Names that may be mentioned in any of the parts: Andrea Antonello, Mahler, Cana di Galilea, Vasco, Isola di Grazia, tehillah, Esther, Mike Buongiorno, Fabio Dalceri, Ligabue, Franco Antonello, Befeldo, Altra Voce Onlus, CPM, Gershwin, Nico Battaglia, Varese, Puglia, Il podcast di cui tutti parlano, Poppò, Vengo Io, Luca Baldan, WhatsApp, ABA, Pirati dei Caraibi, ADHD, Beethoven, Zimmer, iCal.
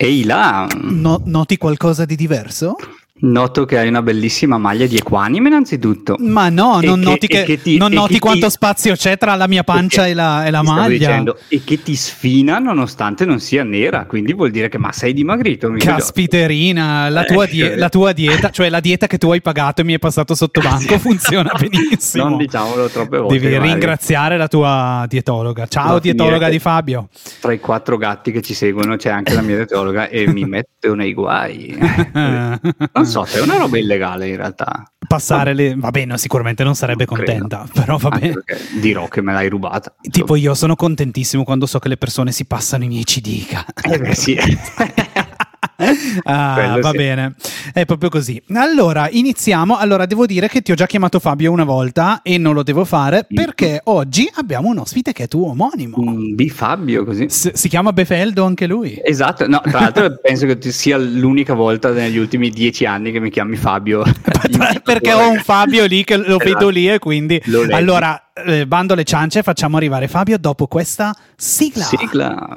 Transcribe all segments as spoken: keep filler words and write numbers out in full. Ehi là! No, noti qualcosa di diverso? Noto che hai una bellissima maglia di Equanime innanzitutto. Ma no, non noti, che, che ti, non noti che quanto ti... spazio c'è tra la mia pancia e, e la, e la maglia dicendo, e che ti sfina nonostante non sia nera, quindi vuol dire che ma sei dimagrito. Caspiterina, la tua, die- la tua dieta, cioè la dieta che tu hai pagato e mi è passato sotto banco, funziona benissimo. Non diciamolo troppe volte. Devi magari ringraziare la tua dietologa. Ciao la dietologa di Fabio. Tra i quattro gatti che ci seguono c'è anche la mia dietologa e mi metto nei guai. Non so, è una roba illegale in realtà. Passare le... va bene, sicuramente non sarebbe non contenta, credo. Però va bene. Dirò che me l'hai rubata. Tipo io sono contentissimo quando so che le persone si passano i miei C D. Eh beh sì. Ah, va sì. Bene, è proprio così. Allora iniziamo. Allora devo dire che ti ho già chiamato Fabio una volta e non lo devo fare perché oggi abbiamo un ospite che è tuo omonimo, un bifabio così. S- si chiama Befeldo anche lui. Esatto, no, tra l'altro penso che tu sia l'unica volta negli ultimi dieci anni che mi chiami Fabio. Perché ho un Fabio lì che lo vedo lì e quindi allora eh, bando le ciance, facciamo arrivare Fabio dopo questa sigla. Sigla.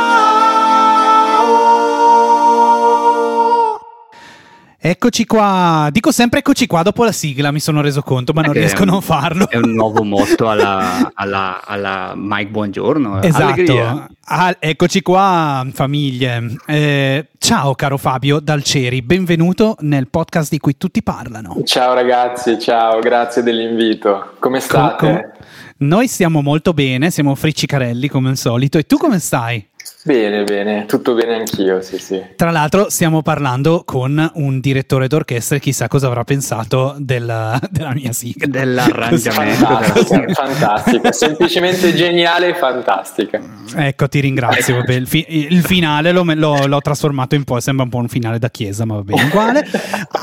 Eccoci qua, dico sempre eccoci qua dopo la sigla, mi sono reso conto, ma non okay, riesco a non farlo. È un nuovo motto alla, alla, alla Mike Buongiorno. Esatto, ah, eccoci qua famiglie. Eh, ciao caro Fabio Dalceri, benvenuto nel podcast di cui tutti parlano. Ciao ragazzi, ciao, grazie dell'invito. Come state? Coco. Noi stiamo molto bene, siamo friccicarelli come al solito. E tu come stai? Bene, bene, tutto bene anch'io, sì, sì. Tra l'altro stiamo parlando con un direttore d'orchestra e chissà cosa avrà pensato della, della mia sigla. Dell'arrangiamento. Fantastica, fantastica, semplicemente geniale e fantastica. Ecco, ti ringrazio. Il, fi- il finale lo, lo, l'ho trasformato in poi, sembra un po' un finale da chiesa, ma va bene, uguale.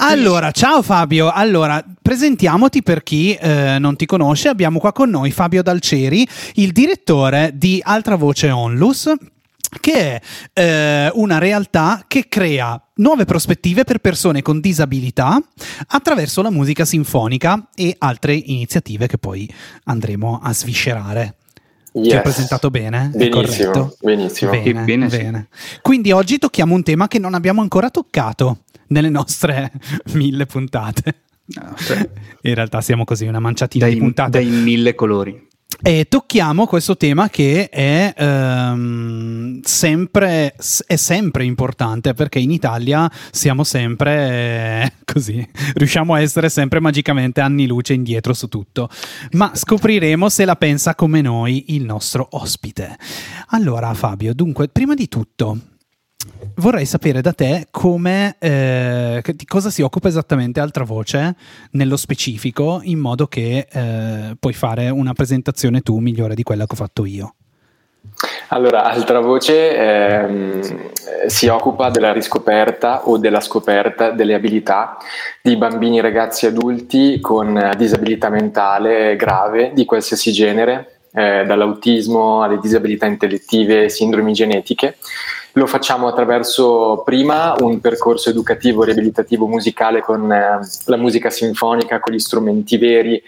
Allora, ciao Fabio, allora presentiamoti per chi eh, non ti conosce. Abbiamo qua con noi Fabio Dalceri, il direttore di Altra Voce Onlus, che è eh, una realtà che crea nuove prospettive per persone con disabilità attraverso la musica sinfonica e altre iniziative che poi andremo a sviscerare. Yes. Ti ho presentato bene? Benissimo, è corretto? Benissimo. Bene, bene, bene. Sì. Quindi oggi tocchiamo un tema che non abbiamo ancora toccato nelle nostre mille puntate. No, cioè, in realtà siamo così, una manciatina dai, di puntate. Dai mille colori. E tocchiamo questo tema che è ehm, sempre è sempre importante perché in Italia siamo sempre eh, così, riusciamo a essere sempre magicamente anni luce indietro su tutto, ma scopriremo se la pensa come noi il nostro ospite. Allora Fabio, dunque, prima di tutto vorrei sapere da te come eh, di cosa si occupa esattamente Altra Voce nello specifico, in modo che eh, puoi fare una presentazione tu migliore di quella che ho fatto io. Allora, Altra Voce ehm, si occupa della riscoperta o della scoperta delle abilità di bambini, ragazzi e adulti con disabilità mentale grave di qualsiasi genere, eh, dall'autismo alle disabilità intellettive e sindromi genetiche. Lo facciamo attraverso prima un percorso educativo riabilitativo musicale con eh, la musica sinfonica, con gli strumenti veri,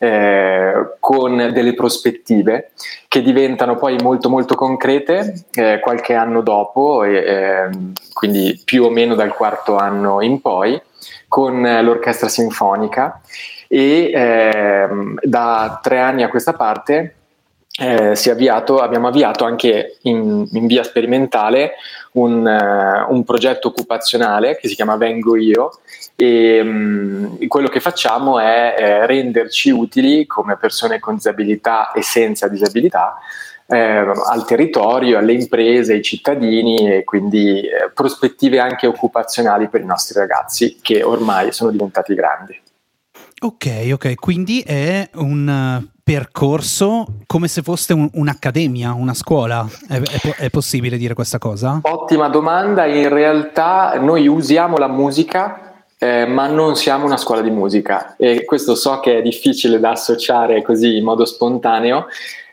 eh, con delle prospettive che diventano poi molto molto concrete eh, qualche anno dopo, e, eh, quindi più o meno dal quarto anno in poi, con eh, l'orchestra sinfonica e eh, da tre anni a questa parte Eh, si è avviato, abbiamo avviato anche in, in via sperimentale un, uh, un progetto occupazionale che si chiama Vengo Io, e um, quello che facciamo è eh, renderci utili come persone con disabilità e senza disabilità eh, al territorio, alle imprese, ai cittadini, e quindi eh, prospettive anche occupazionali per i nostri ragazzi che ormai sono diventati grandi. Ok, ok, quindi è un percorso come se fosse un, un'accademia, una scuola, è, è, è possibile dire questa cosa? Ottima domanda, in realtà noi usiamo la musica eh, ma non siamo una scuola di musica, e questo so che è difficile da associare così in modo spontaneo.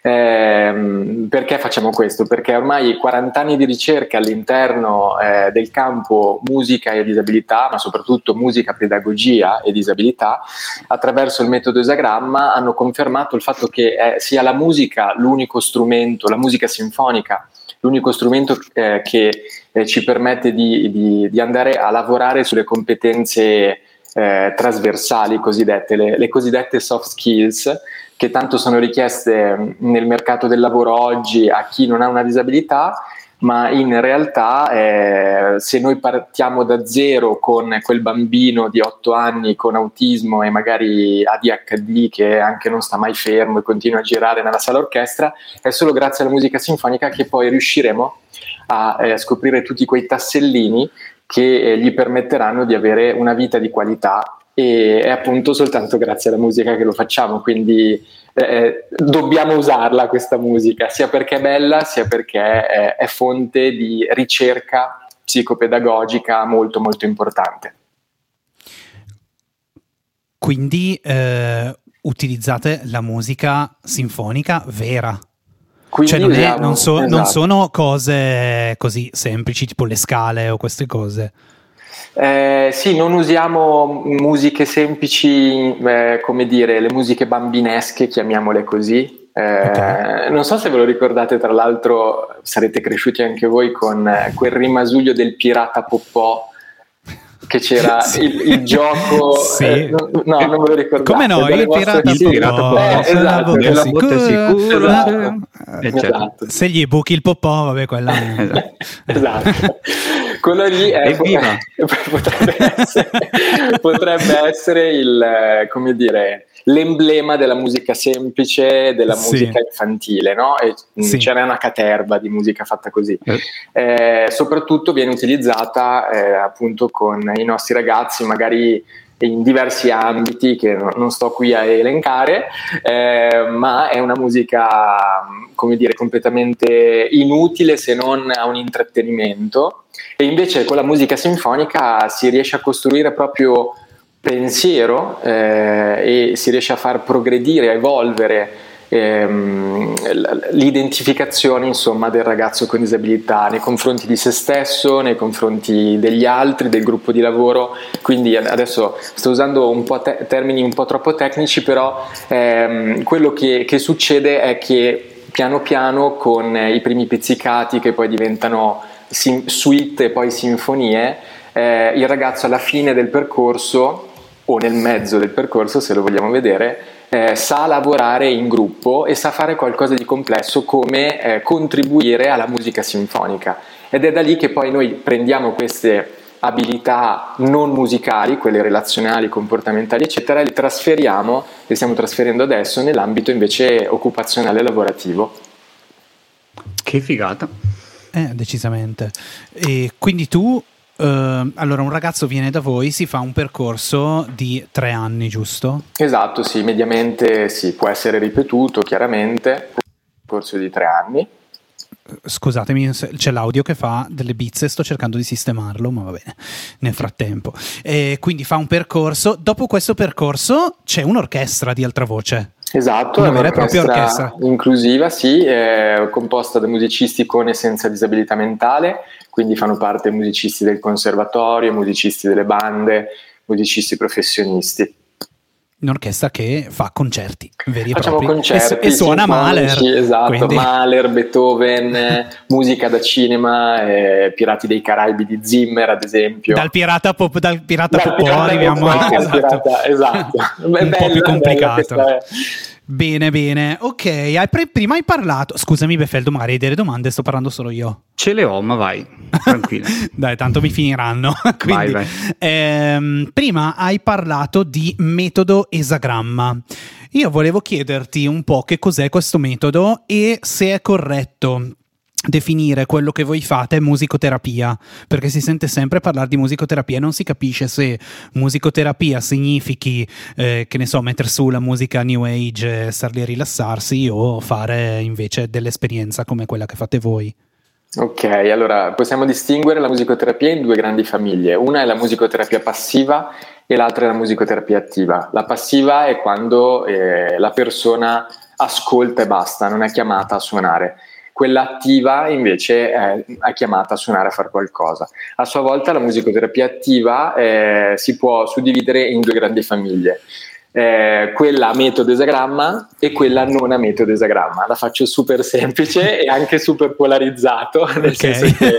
Eh, perché facciamo questo? Perché ormai quaranta anni di ricerca all'interno eh, del campo musica e disabilità, ma soprattutto musica, pedagogia e disabilità, attraverso il metodo Esagramma hanno confermato il fatto che eh, sia la musica l'unico strumento, la musica sinfonica, l'unico strumento eh, che eh, ci permette di, di, di andare a lavorare sulle competenze eh, trasversali cosiddette, le, le cosiddette soft skills, che tanto sono richieste nel mercato del lavoro oggi a chi non ha una disabilità, ma in realtà eh, se noi partiamo da zero con quel bambino di otto anni con autismo e magari A D H D che anche non sta mai fermo e continua a girare nella sala orchestra, è solo grazie alla musica sinfonica che poi riusciremo a eh, scoprire tutti quei tassellini che eh, gli permetteranno di avere una vita di qualità, e è appunto soltanto grazie alla musica che lo facciamo, quindi eh, dobbiamo usarla questa musica, sia perché è bella, sia perché è, è fonte di ricerca psicopedagogica molto molto importante. Quindi eh, utilizzate la musica sinfonica vera. Quindi cioè non, è, non, so, esatto. non sono cose così semplici tipo le scale o queste cose. Eh, sì, non usiamo musiche semplici, eh, come dire, le musiche bambinesche, chiamiamole così. Eh, okay. Non so se ve lo ricordate, tra l'altro sarete cresciuti anche voi con eh, quel rimasuglio del pirata Poppò, che c'era sì. il, il gioco sì. eh, no, no, non ve lo ricordate. Come no, il pirata sì, Poppò eh, esatto, nella botte sicura, sicura. Eh, esatto. Se gli buchi il Poppò, vabbè, quella esatto quello lì è, potrebbe essere, potrebbe essere il, come dire, l'emblema della musica semplice, della sì. musica infantile, no? E sì. c'era una caterva di musica fatta così. Eh. Eh, soprattutto viene utilizzata eh, appunto con i nostri ragazzi, magari in diversi ambiti che non sto qui a elencare, eh, ma è una musica, come dire, completamente inutile se non a un intrattenimento, e invece con la musica sinfonica si riesce a costruire proprio pensiero eh, e si riesce a far progredire, a evolvere ehm, l'identificazione, insomma, del ragazzo con disabilità nei confronti di se stesso, nei confronti degli altri, del gruppo di lavoro. Quindi adesso sto usando un po' te- termini un po' troppo tecnici, però ehm, quello che, che succede è che piano piano, con i primi pizzicati che poi diventano sim- suite e poi sinfonie, eh, il ragazzo alla fine del percorso, o nel mezzo del percorso se lo vogliamo vedere, eh, sa lavorare in gruppo e sa fare qualcosa di complesso, come eh, contribuire alla musica sinfonica, ed è da lì che poi noi prendiamo queste abilità non musicali, quelle relazionali, comportamentali eccetera, le trasferiamo, le stiamo trasferendo adesso nell'ambito invece occupazionale e lavorativo. Che figata. Eh, decisamente. E quindi tu Uh, allora un ragazzo viene da voi, si fa un percorso di tre anni, giusto? Esatto, sì, mediamente sì, può essere ripetuto chiaramente, un percorso di tre anni. Scusatemi, c'è l'audio che fa delle bizze, sto cercando di sistemarlo, ma va bene, nel frattempo. E quindi fa un percorso, dopo questo percorso c'è un'orchestra di Altra Voce. Esatto, una vera e propria orchestra inclusiva, sì, eh, composta da musicisti con e senza disabilità mentale, quindi fanno parte musicisti del conservatorio, musicisti delle bande, musicisti professionisti. Un'orchestra che fa concerti veri e Facciamo propri concerti, e, e suona Mahler, esatto, quindi. Mahler, Beethoven, musica da cinema, eh, Pirati dei Caraibi di Zimmer ad esempio. Dal pirata pop, dal pirata dal pop arriviamo anche esatto, pirata, esatto. un bella, po' più complicato. Bene, bene, ok, hai pre- prima hai parlato, scusami Befeldo, magari hai delle domande, sto parlando solo io. Ce le ho, ma vai, tranquilla. Dai, tanto mi finiranno, quindi vai, vai. Ehm, prima hai parlato di metodo Esagramma, io volevo chiederti un po' che cos'è questo metodo e se è corretto definire quello che voi fate musicoterapia, perché si sente sempre parlare di musicoterapia e non si capisce se musicoterapia significhi eh, che ne so, mettere su la musica new age e star lì a rilassarsi, o fare invece dell'esperienza come quella che fate voi. Ok, allora possiamo distinguere la musicoterapia in due grandi famiglie, una è la musicoterapia passiva e l'altra è la musicoterapia attiva. La passiva è quando eh, la persona ascolta e basta, non è chiamata a suonare. Quella attiva invece è, è chiamata a suonare, a fare qualcosa. A sua volta la musicoterapia attiva eh, si può suddividere in due grandi famiglie, eh, quella a metodo esagramma e quella non a metodo esagramma. La faccio super semplice e anche super polarizzato, nel okay. senso che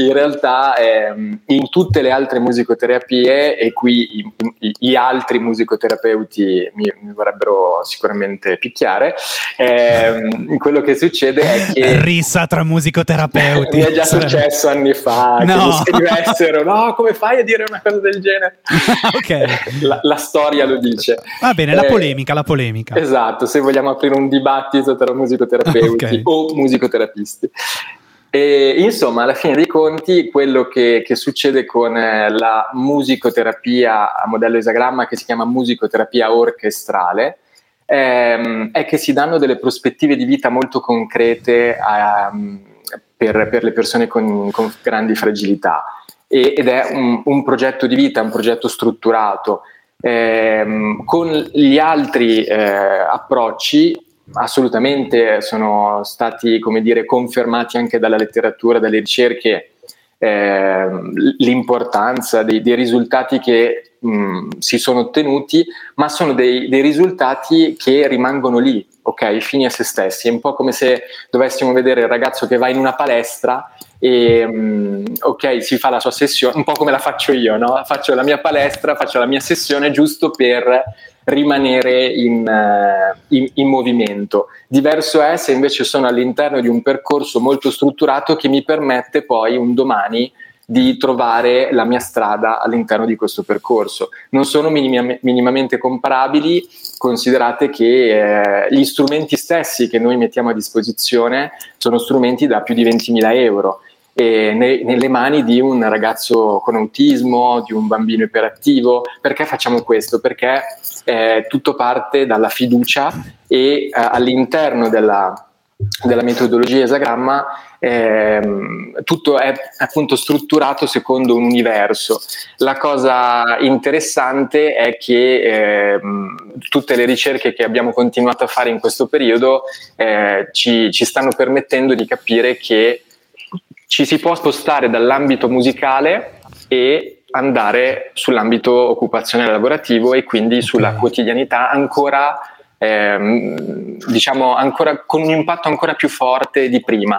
in realtà eh, in tutte le altre musicoterapie, e qui i, i, gli altri musicoterapeuti mi, mi vorrebbero sicuramente picchiare, eh, quello che succede è che rissa tra musicoterapeuti. Mi è già successo anni fa no. che mi scrivessero no, come fai a dire una cosa del genere? okay. la, la storia lo dice. Va bene, la eh, polemica, la polemica. Esatto, se vogliamo aprire un dibattito tra musicoterapeuti okay. o musicoterapisti. E, insomma, alla fine dei conti, quello che, che succede con la musicoterapia a modello esagramma, che si chiama musicoterapia orchestrale, ehm, è che si danno delle prospettive di vita molto concrete a, per, per le persone con, con grandi fragilità, e, ed è un, un progetto di vita, un progetto strutturato. Ehm, con gli altri eh, approcci assolutamente sono stati, come dire, confermati anche dalla letteratura, dalle ricerche, eh, l'importanza dei, dei risultati che mh, si sono ottenuti, ma sono dei, dei risultati che rimangono lì, ok, fini a se stessi. È un po' come se dovessimo vedere il ragazzo che va in una palestra e mh, ok, si fa la sua sessione, un po' come la faccio io, no? Faccio la mia palestra, faccio la mia sessione giusto per rimanere in, in, in movimento. Diverso è se invece sono all'interno di un percorso molto strutturato che mi permette poi un domani di trovare la mia strada all'interno di questo percorso. Non sono minim- minimamente comparabili, considerate che eh, gli strumenti stessi che noi mettiamo a disposizione sono strumenti da più di ventimila euro e ne- nelle mani di un ragazzo con autismo, di un bambino iperattivo. Perché facciamo questo? Perché eh, tutto parte dalla fiducia e eh, all'interno della della metodologia esagramma ehm, tutto è appunto strutturato secondo un universo. La cosa interessante è che ehm, tutte le ricerche che abbiamo continuato a fare in questo periodo eh, ci, ci stanno permettendo di capire che ci si può spostare dall'ambito musicale e andare sull'ambito occupazionale lavorativo, e quindi sulla quotidianità ancora Ehm, diciamo ancora con un impatto ancora più forte di prima.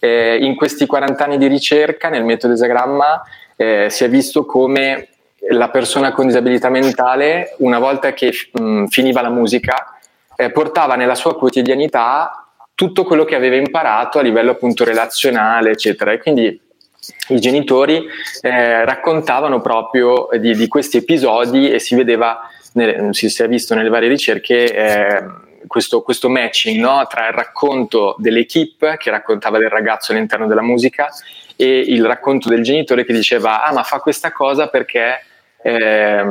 Eh, in questi quaranta anni di ricerca nel metodo esagramma eh, si è visto come la persona con disabilità mentale, una volta che mh, finiva la musica, eh, portava nella sua quotidianità tutto quello che aveva imparato a livello appunto relazionale, eccetera, e quindi i genitori eh, raccontavano proprio di, di questi episodi, e si vedeva, si è visto nelle varie ricerche, eh, questo, questo matching, no? Tra il racconto dell'equipe che raccontava del ragazzo all'interno della musica e il racconto del genitore che diceva ah ma fa questa cosa perché eh,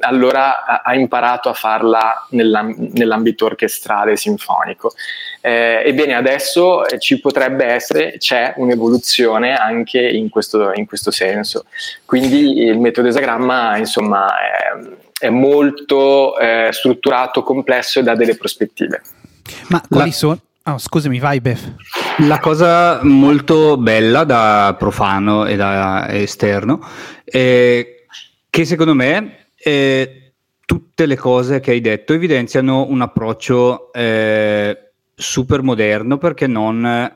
allora ha imparato a farla nell'amb- nell'ambito orchestrale sinfonico. Eh, ebbene adesso ci potrebbe essere, c'è un'evoluzione anche in questo, in questo senso. Quindi il metodo esagramma insomma è, è molto eh, strutturato, complesso e dà delle prospettive. Ma quali sono? Oh, scusami, vai Bef. La cosa molto bella da profano e da esterno è che secondo me eh, tutte le cose che hai detto evidenziano un approccio eh, super moderno, perché non,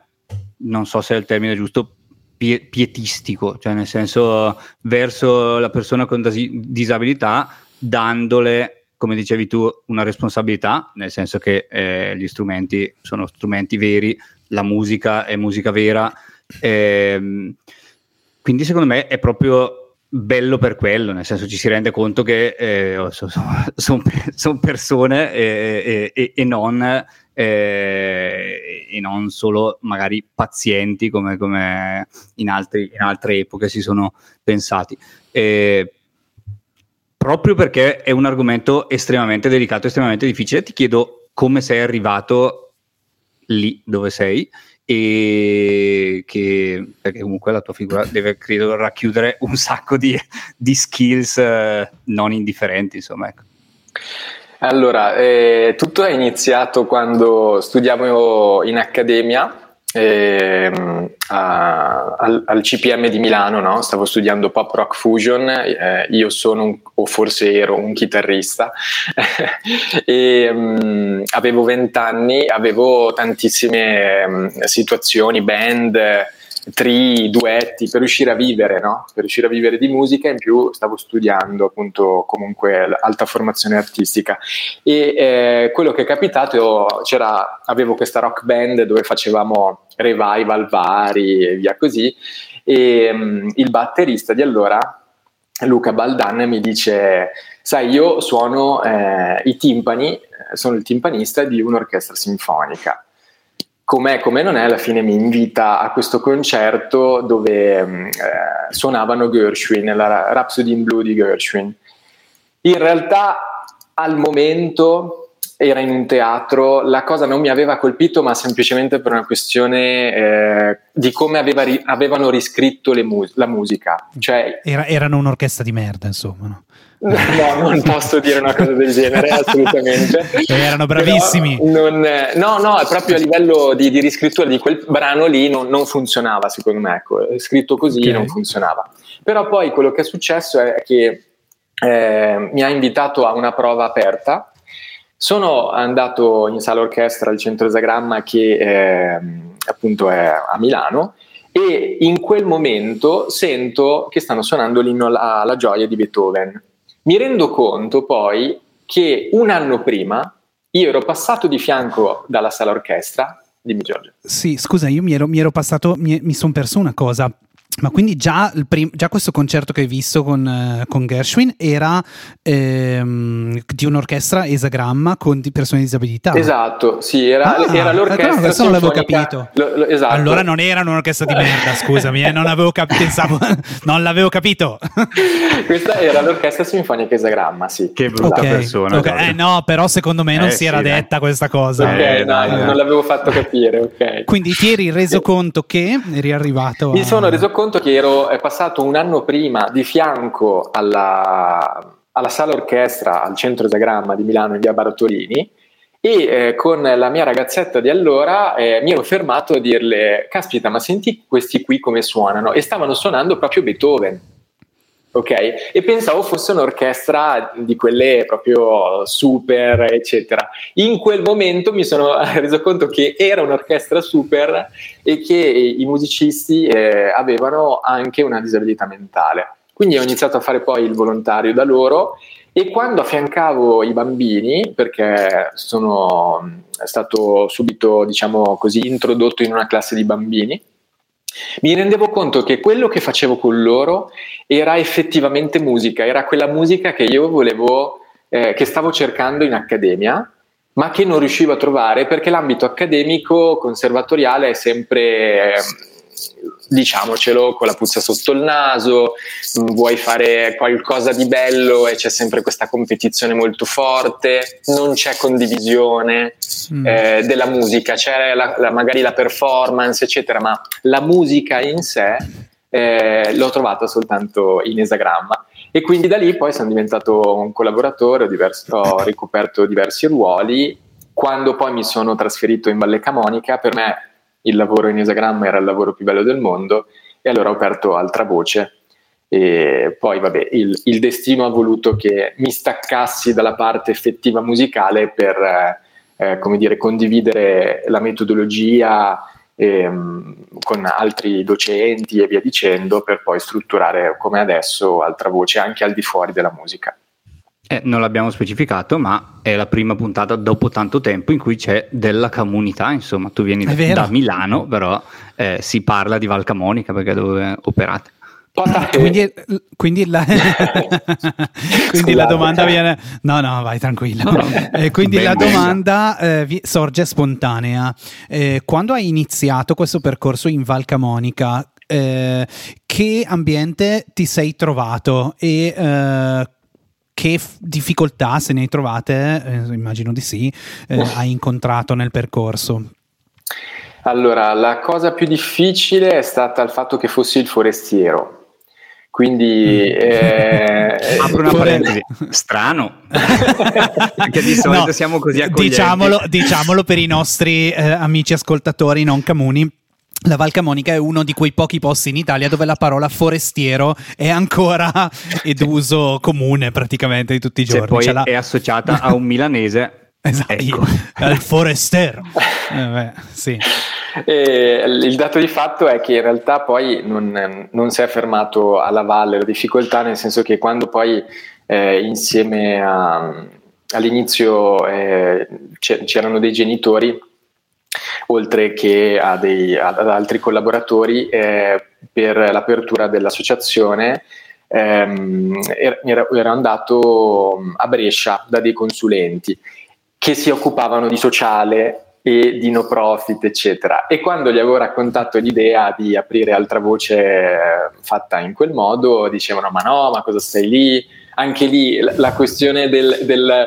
non so se è il termine giusto, pie- pietistico, cioè nel senso verso la persona con disabilità, dandole, come dicevi tu, una responsabilità, nel senso che eh, gli strumenti sono strumenti veri, la musica è musica vera, ehm, quindi secondo me è proprio bello per quello, nel senso ci si rende conto che eh, sono son, son persone e, e, e, non, e, e non solo magari pazienti come, come in, altri, in altre epoche si sono pensati. E, proprio perché è un argomento estremamente delicato, estremamente difficile, ti chiedo come sei arrivato lì dove sei, e che, perché comunque la tua figura deve, credo, racchiudere un sacco di, di skills eh, non indifferenti, insomma, ecco. Allora, eh, tutto è iniziato quando studiavo in accademia eh, a, al, al C P M di Milano, no? Stavo studiando pop rock fusion, eh, io sono un, o forse ero un chitarrista e mh, avevo vent'anni, avevo tantissime mh, situazioni, band, tri, duetti, per riuscire a vivere, no? Per riuscire a vivere di musica, in più stavo studiando appunto comunque alta formazione artistica e eh, quello che è capitato, io, c'era, avevo questa rock band dove facevamo revival vari e via così e mh, il batterista di allora, Luca Baldan, mi dice: sai, io suono eh, i timpani, sono il timpanista di un'orchestra sinfonica. Com'è, come non è, alla fine mi invita a questo concerto dove eh, suonavano Gershwin, la Rhapsody in Blue di Gershwin. In realtà al momento era in un teatro, la cosa non mi aveva colpito, ma semplicemente per una questione eh, di come aveva ri- avevano riscritto le mus- la musica. Cioè, era, erano un'orchestra di merda, insomma, no? No, non posso dire una cosa del genere, assolutamente. Erano bravissimi. Non, no, no, proprio a livello di, di riscrittura di quel brano lì non, non funzionava, secondo me. Ecco, scritto così okay. Non funzionava. Però poi quello che è successo è che eh, mi ha invitato a una prova aperta. Sono andato in sala orchestra al centro Esagramma, che eh, appunto è a Milano, e in quel momento sento che stanno suonando l'inno alla, alla gioia di Beethoven. Mi rendo conto poi che un anno prima io ero passato di fianco dalla sala orchestra. Dimmi, Giorgio. Sì, scusa, io mi ero, mi ero passato, mi, mi sono perso una cosa. Ma quindi già, il prim- già questo concerto che hai visto con, con Gershwin era ehm, di un'orchestra Esagramma con di persone di disabilità. Esatto, sì, era, ah, era l'orchestra non sinfonica. Capito. Lo, lo, esatto. Allora non era un'orchestra di merda, scusami, eh, non avevo cap- pensavo, non l'avevo capito. Questa era l'orchestra sinfonica Esagramma, sì. Che brutta okay. persona. Okay. Eh no, però secondo me non eh, si era sì, detta no. questa cosa. Ok, eh, no, eh. non l'avevo fatto capire, ok. Quindi ti eri reso conto che eri arrivato a... Mi sono reso conto che ero è passato un anno prima di fianco alla, alla sala orchestra al centro Esagramma di Milano in via Bartolini e eh, con la mia ragazzetta di allora eh, mi ero fermato a dirle: caspita, ma senti questi qui come suonano? E stavano suonando proprio Beethoven, ok? E pensavo fosse un'orchestra di quelle proprio super eccetera. In quel momento mi sono reso conto che era un'orchestra super e che i musicisti eh, avevano anche una disabilità mentale, quindi ho iniziato a fare poi il volontario da loro e quando affiancavo i bambini, perché sono stato subito, diciamo così, introdotto in una classe di bambini, mi rendevo conto che quello che facevo con loro era effettivamente musica, era quella musica che io volevo, eh, che stavo cercando in accademia, ma che non riuscivo a trovare perché l'ambito accademico conservatoriale è sempre, eh, diciamocelo, con la puzza sotto il naso, vuoi fare qualcosa di bello e c'è sempre questa competizione molto forte, non c'è condivisione mm. eh, della musica, c'è la, la, magari la performance eccetera, ma la musica in sé eh, l'ho trovata soltanto in Esagramma e quindi da lì poi sono diventato un collaboratore, ho, diverso, ho ricoperto diversi ruoli. Quando poi mi sono trasferito in Valle Camonica, per me il lavoro in Esagramma era il lavoro più bello del mondo e allora ho aperto Altra Voce e poi vabbè il, il destino ha voluto che mi staccassi dalla parte effettiva musicale per eh, come dire condividere la metodologia eh, con altri docenti e via dicendo, per poi strutturare come adesso Altra Voce anche al di fuori della musica. Eh, non l'abbiamo specificato, ma è la prima puntata dopo tanto tempo in cui c'è della comunità, insomma, tu vieni da, da Milano, però eh, si parla di Val Camonica perché dove operate. Quindi, quindi, la, quindi la domanda viene no no vai tranquillo eh, quindi ben, la domanda eh, sorge spontanea eh, quando hai iniziato questo percorso in Val Camonica eh, che ambiente ti sei trovato e eh, che f- difficoltà, se ne hai trovate, eh, immagino di sì, eh, oh. hai incontrato nel percorso? Allora, la cosa più difficile è stata il fatto che fossi il forestiero, Quindi eh, apro una parentesi, strano perché di solito no, siamo così accoglienti. Diciamolo, diciamolo per i nostri eh, amici ascoltatori non comuni. La Val Camonica è uno di quei pochi posti in Italia dove la parola forestiero è ancora ed uso comune praticamente di tutti i giorni. Cioè, poi C'è la... è associata a un milanese. Esatto, ecco. Al forestiero. Eh, beh, sì. E il dato di fatto è che in realtà poi non, non si è fermato alla valle la difficoltà, nel senso che quando poi eh, insieme a, all'inizio eh, c'erano dei genitori, oltre che a dei, ad altri collaboratori, eh, per l'apertura dell'associazione ehm, era, era andato a Brescia da dei consulenti che si occupavano di sociale e di no profit, eccetera. E quando gli avevo raccontato l'idea di aprire Altra Voce fatta in quel modo, dicevano: ma no, ma cosa stai lì? Anche lì la questione del... del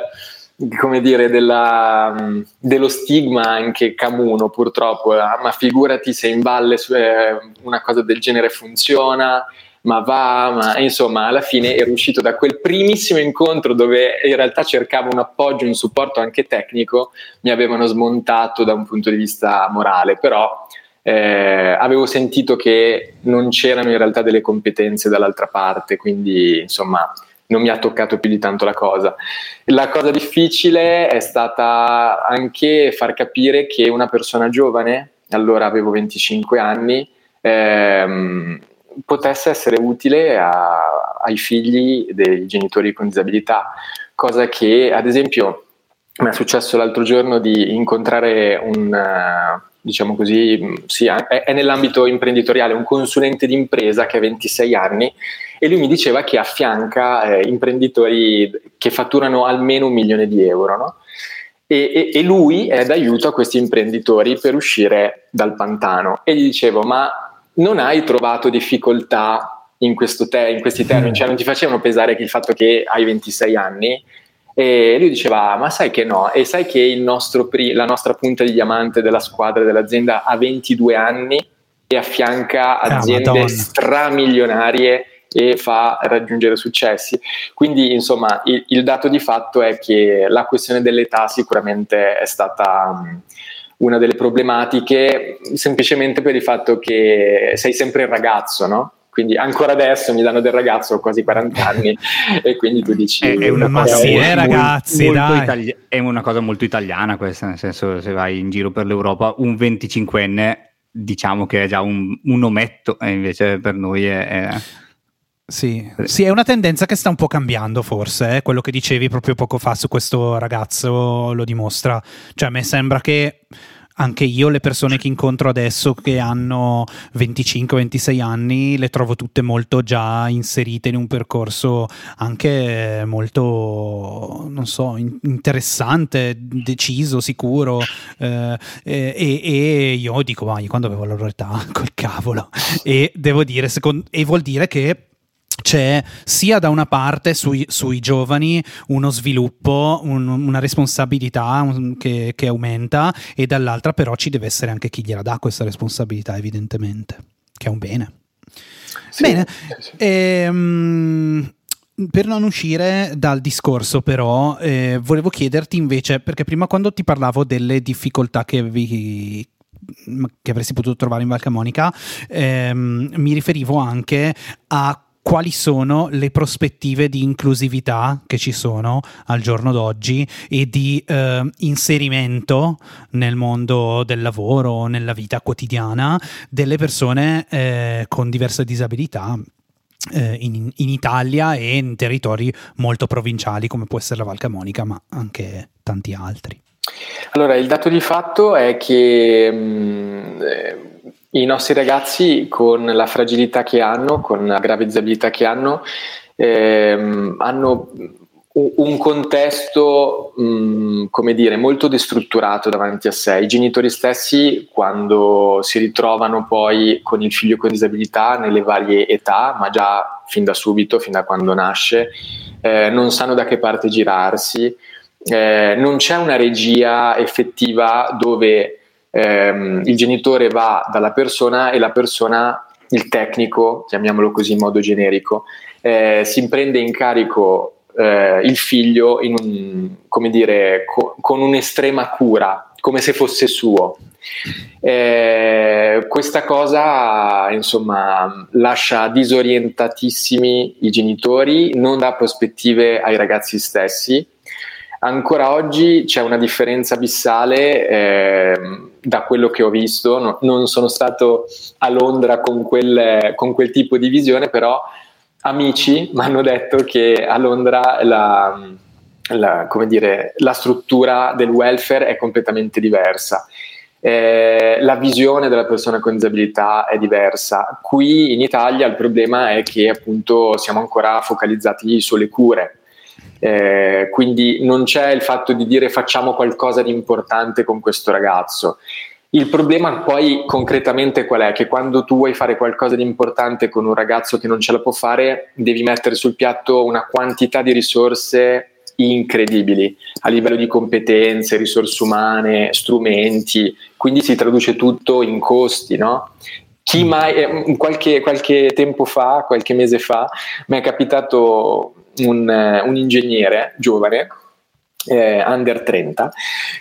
come dire, della, dello stigma anche camuno, purtroppo. Ma figurati se in valle una cosa del genere funziona, ma va, ma insomma, alla fine ero uscito da quel primissimo incontro dove in realtà cercavo un appoggio, un supporto anche tecnico, mi avevano smontato da un punto di vista morale, però eh, avevo sentito che non c'erano in realtà delle competenze dall'altra parte, quindi insomma non mi ha toccato più di tanto la cosa. La cosa difficile è stata anche far capire che una persona giovane, allora avevo venticinque anni, ehm, potesse essere utile a, ai figli dei genitori con disabilità, cosa che ad esempio mi è successo l'altro giorno di incontrare un, diciamo così, sì, è nell'ambito imprenditoriale, un consulente d'impresa che ha ventisei anni, e lui mi diceva che affianca eh, imprenditori che fatturano almeno un milione di euro, no? E, e, e lui è d'aiuto a questi imprenditori per uscire dal pantano. E gli dicevo: ma non hai trovato difficoltà in, questo te- in questi termini? Cioè, non ti facevano pesare che il fatto che hai ventisei anni? E lui diceva: ma sai che no, e sai che il nostro pri- la nostra punta di diamante della squadra dell'azienda ha ventidue anni e affianca aziende ah, stramilionarie e fa raggiungere successi. Quindi insomma il, il dato di fatto è che la questione dell'età sicuramente è stata um, una delle problematiche, semplicemente per il fatto che sei sempre il ragazzo, no? Quindi ancora adesso mi danno del ragazzo, ho quasi quaranta anni, e quindi tu dici... È, è una ma cosa sì, molto, eh, ragazzi, molto dai. Itali- è una cosa molto italiana questa, nel senso, se vai in giro per l'Europa, un venticinquenne diciamo che è già un, un ometto, e invece per noi è... è... Sì, sì, è una tendenza che sta un po' cambiando forse, eh? Quello che dicevi proprio poco fa su questo ragazzo lo dimostra. Cioè, a me sembra che anche io le persone che incontro adesso che hanno venticinque ventisei anni le trovo tutte molto già inserite in un percorso anche molto, non so, interessante, deciso, sicuro, eh, e, e io dico: ma io quando avevo la loro età, col cavolo. E devo dire, secondo, e vuol dire che c'è sia da una parte sui, sui giovani uno sviluppo, un, una responsabilità un, che, che aumenta, e dall'altra però ci deve essere anche chi gliela dà questa responsabilità, evidentemente, che è un bene. Sì, bene, sì. Ehm, per non uscire dal discorso però eh, volevo chiederti invece, perché prima quando ti parlavo delle difficoltà che vi... che avresti potuto trovare in Val Camonica, ehm, mi riferivo anche a quali sono le prospettive di inclusività che ci sono al giorno d'oggi e di eh, inserimento nel mondo del lavoro, nella vita quotidiana delle persone eh, con diverse disabilità eh, in, in Italia e in territori molto provinciali come può essere la Val Camonica, ma anche tanti altri. Allora, il dato di fatto è che mh, eh, i nostri ragazzi, con la fragilità che hanno, con la grave disabilità che hanno, ehm, hanno un contesto, mh, come dire, molto destrutturato davanti a sé. I genitori stessi, quando si ritrovano poi con il figlio con disabilità nelle varie età, ma già fin da subito, fin da quando nasce, eh, non sanno da che parte girarsi. Eh, non c'è una regia effettiva dove... Ehm, il genitore va dalla persona e la persona il tecnico, chiamiamolo così in modo generico, eh, si prende in carico eh, il figlio in un, come dire, co- con un'estrema cura, come se fosse suo. Eh, questa cosa, insomma, lascia disorientatissimi i genitori, non dà prospettive ai ragazzi stessi. Ancora oggi c'è una differenza abissale eh, da quello che ho visto, no, non sono stato a Londra con quel, con quel tipo di visione, però amici mi hanno detto che a Londra la, la, come dire, la struttura del welfare è completamente diversa. Eh, la visione della persona con disabilità è diversa. Qui in Italia il problema è che appunto siamo ancora focalizzati sulle cure. Eh, quindi non c'è il fatto di dire facciamo qualcosa di importante con questo ragazzo. Il problema poi concretamente qual è? Che quando tu vuoi fare qualcosa di importante con un ragazzo che non ce la può fare, devi mettere sul piatto una quantità di risorse incredibili a livello di competenze, risorse umane, strumenti, quindi si traduce tutto in costi, no? Chi mai, qualche, qualche tempo fa, qualche mese fa, mi è capitato Un, un ingegnere giovane eh, under trenta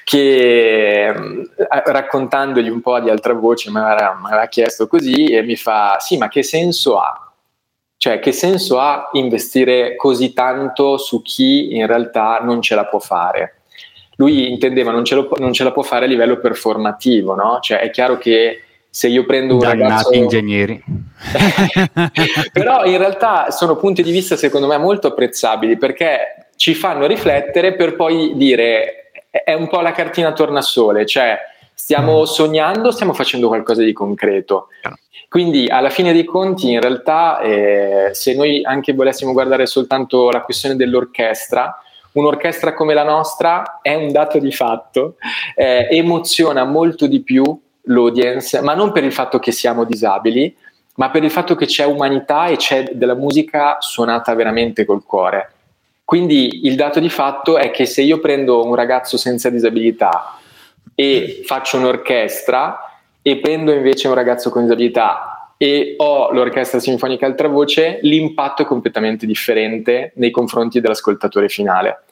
che eh, raccontandogli un po' di Altra Voce mi aveva chiesto così e mi fa: sì, ma che senso ha? Cioè, che senso ha investire così tanto su chi in realtà non ce la può fare? Lui intendeva non ce, lo, non ce la può fare a livello performativo, no? Cioè è chiaro che se io prendo un Dannati ragazzo ingegneri però in realtà sono punti di vista secondo me molto apprezzabili, perché ci fanno riflettere per poi dire è un po' la cartina tornasole, cioè stiamo sognando, stiamo facendo qualcosa di concreto. Quindi alla fine dei conti in realtà eh, se noi anche volessimo guardare soltanto la questione dell'orchestra, un'orchestra come la nostra è un dato di fatto, eh, emoziona molto di più l'audience, ma non per il fatto che siamo disabili, ma per il fatto che c'è umanità e c'è della musica suonata veramente col cuore. Quindi il dato di fatto è che se io prendo un ragazzo senza disabilità e faccio un'orchestra, e prendo invece un ragazzo con disabilità e ho l'orchestra sinfonica Altra Voce, l'impatto è completamente differente nei confronti dell'ascoltatore finale.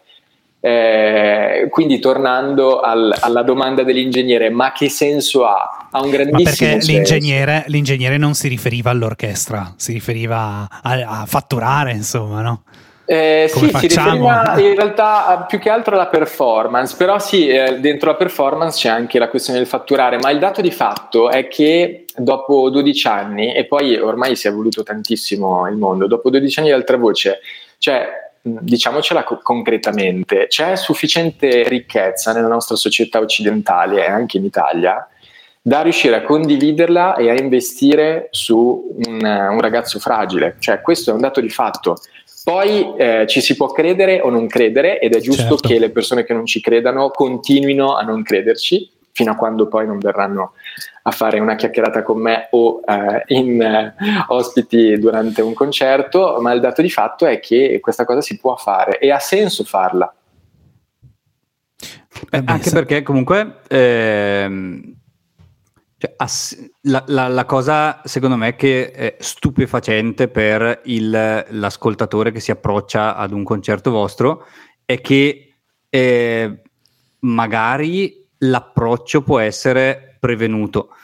Eh, quindi tornando al, alla domanda dell'ingegnere, ma che senso ha? Ha un grandissimo ma perché senso. L'ingegnere, l'ingegnere non si riferiva all'orchestra, si riferiva a, a fatturare, insomma, no? Eh, sì, si riferiva in realtà a, più che altro alla performance, però sì, eh, dentro la performance c'è anche la questione del fatturare, ma il dato di fatto è che dopo dodici anni, e poi ormai si è evoluto tantissimo il mondo, dopo dodici anni di Altra Voce, cioè diciamocela co- concretamente, c'è sufficiente ricchezza nella nostra società occidentale e anche in Italia da riuscire a condividerla e a investire su un, un ragazzo fragile, cioè questo è un dato di fatto. Poi eh, ci si può credere o non credere, ed è giusto, certo, che le persone che non ci credano continuino a non crederci fino a quando poi non verranno a fare una chiacchierata con me o eh, in eh, ospiti durante un concerto, ma il dato di fatto è che questa cosa si può fare e ha senso farla. Beh, anche sì, perché comunque ehm, cioè, ass- la, la, la cosa secondo me che è stupefacente per il, l'ascoltatore che si approccia ad un concerto vostro è che eh, magari l'approccio può essere prevenuto,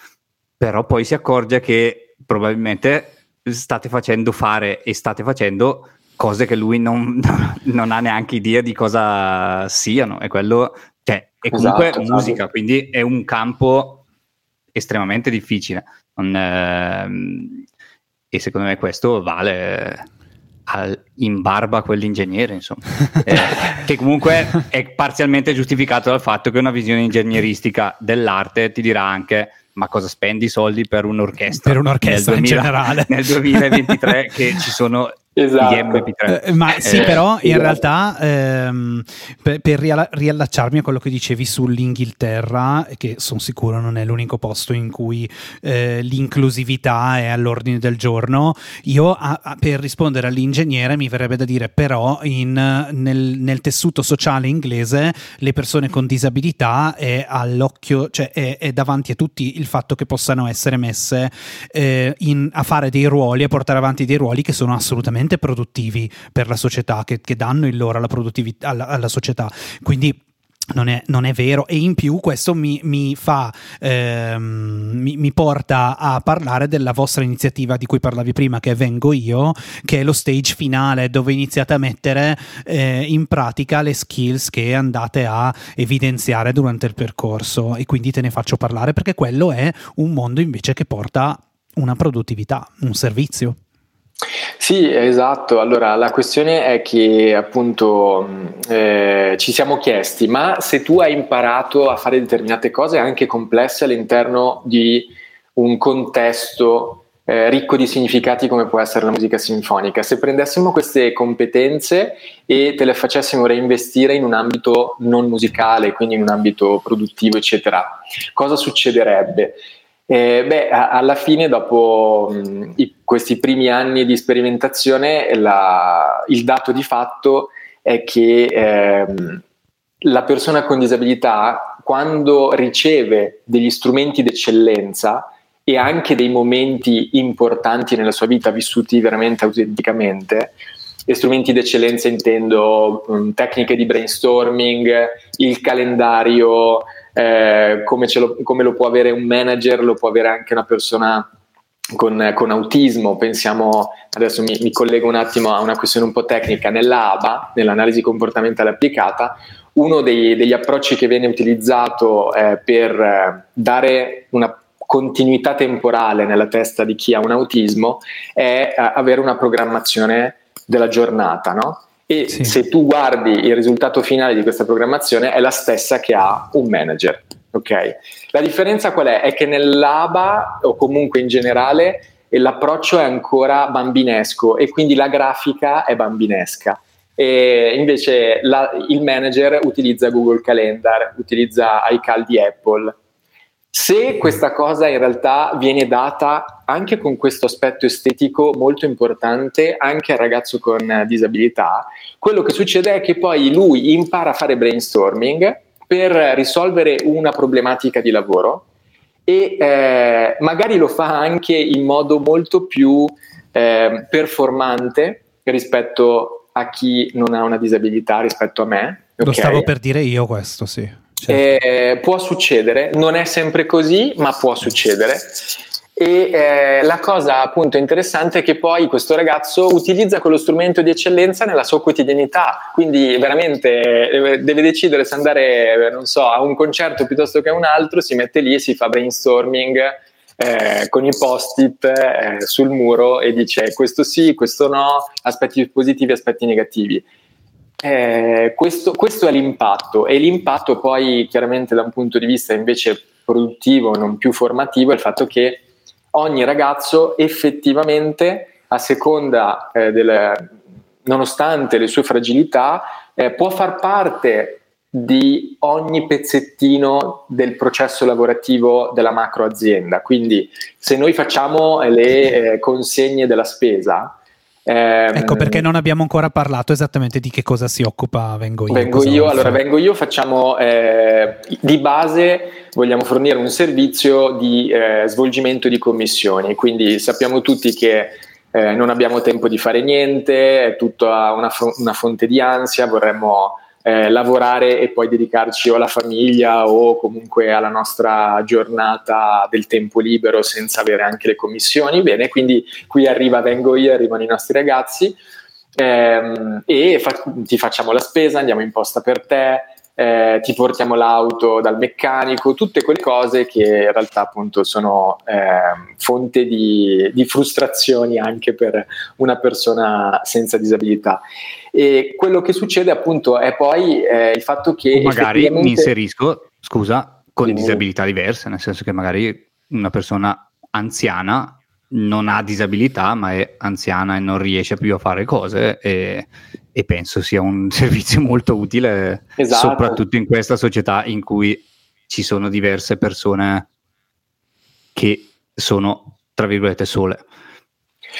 però poi si accorge che probabilmente state facendo fare e state facendo cose che lui non, non ha neanche idea di cosa siano, e quello, cioè, è comunque esatto, musica, esatto. Quindi è un campo estremamente difficile, non, ehm, e secondo me questo vale Al, in barba quell'ingegnere, insomma, eh, che comunque è parzialmente giustificato dal fatto che una visione ingegneristica dell'arte ti dirà anche: ma cosa spendi i soldi per un'orchestra? Per un'orchestra nel duemila, in generale, nel duemilaventitré che ci sono Esatto. Eh, ma eh, sì, però in eh, realtà ehm, per, per riala- riallacciarmi a quello che dicevi sull'Inghilterra, che sono sicuro non è l'unico posto in cui eh, l'inclusività è all'ordine del giorno, io a, a, per rispondere all'ingegnere mi verrebbe da dire però in, nel, nel tessuto sociale inglese le persone con disabilità è all'occhio, cioè è, è davanti a tutti il fatto che possano essere messe eh, in, a fare dei ruoli, a portare avanti dei ruoli che sono assolutamente produttivi per la società, che, che danno il loro alla produttività, alla, alla società. Quindi non è, non è vero, e in più questo mi, mi fa ehm, mi, mi porta a parlare della vostra iniziativa di cui parlavi prima, che è Vengo Io, che è lo stage finale dove iniziate a mettere eh, in pratica le skills che andate a evidenziare durante il percorso, e quindi te ne faccio parlare perché quello è un mondo invece che porta una produttività, un servizio. Sì, esatto. Allora la questione è che appunto eh, ci siamo chiesti, ma se tu hai imparato a fare determinate cose anche complesse all'interno di un contesto eh, ricco di significati come può essere la musica sinfonica, se prendessimo queste competenze e te le facessimo reinvestire in un ambito non musicale, quindi in un ambito produttivo eccetera, cosa succederebbe? Eh, beh, a- alla fine dopo mh, i- questi primi anni di sperimentazione la, il dato di fatto è che ehm, la persona con disabilità, quando riceve degli strumenti d'eccellenza e anche dei momenti importanti nella sua vita vissuti veramente autenticamente, e strumenti d'eccellenza intendo mh, tecniche di brainstorming, il calendario, Eh, come, ce lo, come lo può avere un manager, lo può avere anche una persona con, con autismo. Pensiamo, adesso mi, mi collego un attimo a una questione un po' tecnica, nella A B A, nell'analisi comportamentale applicata, uno dei, degli approcci che viene utilizzato eh, per dare una continuità temporale nella testa di chi ha un autismo è eh, avere una programmazione della giornata, no? E sì. Se tu guardi il risultato finale di questa programmazione è la stessa che ha un manager, ok? La differenza qual è? È che nell'A B A o comunque in generale l'approccio è ancora bambinesco e quindi la grafica è bambinesca, e invece la, il manager utilizza Google Calendar, utilizza iCal di Apple. Se questa cosa in realtà viene data anche con questo aspetto estetico molto importante anche al ragazzo con disabilità, quello che succede è che poi lui impara a fare brainstorming per risolvere una problematica di lavoro e eh, magari lo fa anche in modo molto più eh, performante rispetto a chi non ha una disabilità, rispetto a me. Lo okay. Stavo per dire io questo, sì. Certo. Eh, può succedere, non è sempre così, ma può succedere. E eh, la cosa appunto interessante è che poi questo ragazzo utilizza quello strumento di eccellenza nella sua quotidianità, quindi veramente eh, deve decidere se andare, non so, a un concerto piuttosto che a un altro, si mette lì e si fa brainstorming eh, con i post-it eh, sul muro e dice questo sì, questo no, aspetti positivi, aspetti negativi. Eh, questo, questo è l'impatto, e l'impatto poi chiaramente da un punto di vista invece produttivo, non più formativo, è il fatto che ogni ragazzo effettivamente a seconda eh, del, nonostante le sue fragilità eh, può far parte di ogni pezzettino del processo lavorativo della macro azienda. Quindi se noi facciamo le eh, consegne della spesa, ecco perché non abbiamo ancora parlato esattamente di che cosa si occupa Vengo Io. Vengo io allora Vengo Io facciamo eh, di base vogliamo fornire un servizio di eh, svolgimento di commissioni, quindi sappiamo tutti che eh, non abbiamo tempo di fare niente, è tutta una, una fonte di ansia, vorremmo eh, lavorare e poi dedicarci o alla famiglia o comunque alla nostra giornata del tempo libero senza avere anche le commissioni. Bene, quindi qui arriva Vengo Io, arrivano i nostri ragazzi ehm, e fa- ti facciamo la spesa, andiamo in posta per te, eh, ti portiamo l'auto dal meccanico, tutte quelle cose che in realtà appunto sono eh, fonte di, di frustrazioni anche per una persona senza disabilità. E quello che succede appunto è poi eh, il fatto che magari effettivamente... mi inserisco, scusa, con disabilità diverse, nel senso che magari una persona anziana non ha disabilità ma è anziana e non riesce più a fare cose, e, e penso sia un servizio molto utile, esatto, soprattutto in questa società in cui ci sono diverse persone che sono tra virgolette sole.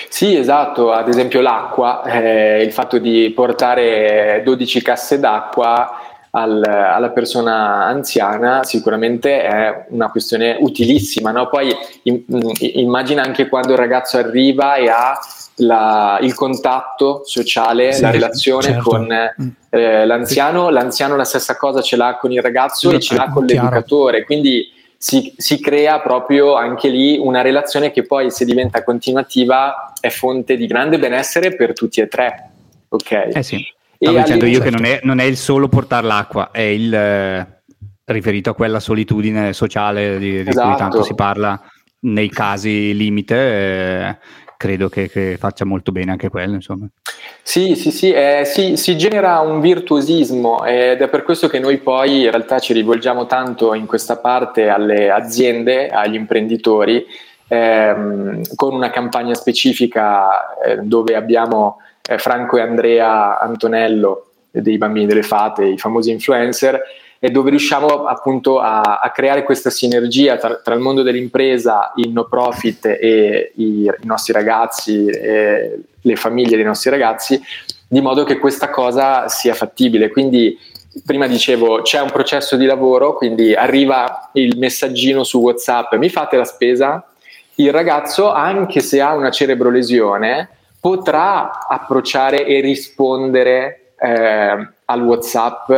Sì, esatto, ad esempio l'acqua, eh, il fatto di portare dodici casse d'acqua al, alla persona anziana sicuramente è una questione utilissima, no? Poi in, immagina anche quando il ragazzo arriva e ha la, il contatto sociale, sì, la relazione, certo, con eh, l'anziano, l'anziano la stessa cosa ce l'ha con il ragazzo, sì, e ce l'ha con chiaro. l'educatore, quindi Si, si crea proprio anche lì una relazione che poi, se diventa continuativa, è fonte di grande benessere per tutti e tre. Ok, eh sì. Stavo dicendo io che non è, non è il solo portare l'acqua, è il eh, riferito a quella solitudine sociale di, di esatto. cui tanto si parla nei casi limite. Eh, credo che, che faccia molto bene anche quello, insomma. Sì, sì, sì, eh, sì, si genera un virtuosismo, ed è per questo che noi poi in realtà ci rivolgiamo tanto in questa parte alle aziende, agli imprenditori, ehm, con una campagna specifica eh, dove abbiamo eh, Franco e Andrea Antonello dei Bambini delle Fate, i famosi influencer, e dove riusciamo appunto a, a creare questa sinergia tra, tra il mondo dell'impresa, il no profit e i, i nostri ragazzi, e le famiglie dei nostri ragazzi, di modo che questa cosa sia fattibile. Quindi prima dicevo c'è un processo di lavoro, quindi arriva il messaggino su WhatsApp: mi fate la spesa? Il ragazzo, anche se ha una cerebrolesione, potrà approcciare e rispondere eh, al WhatsApp,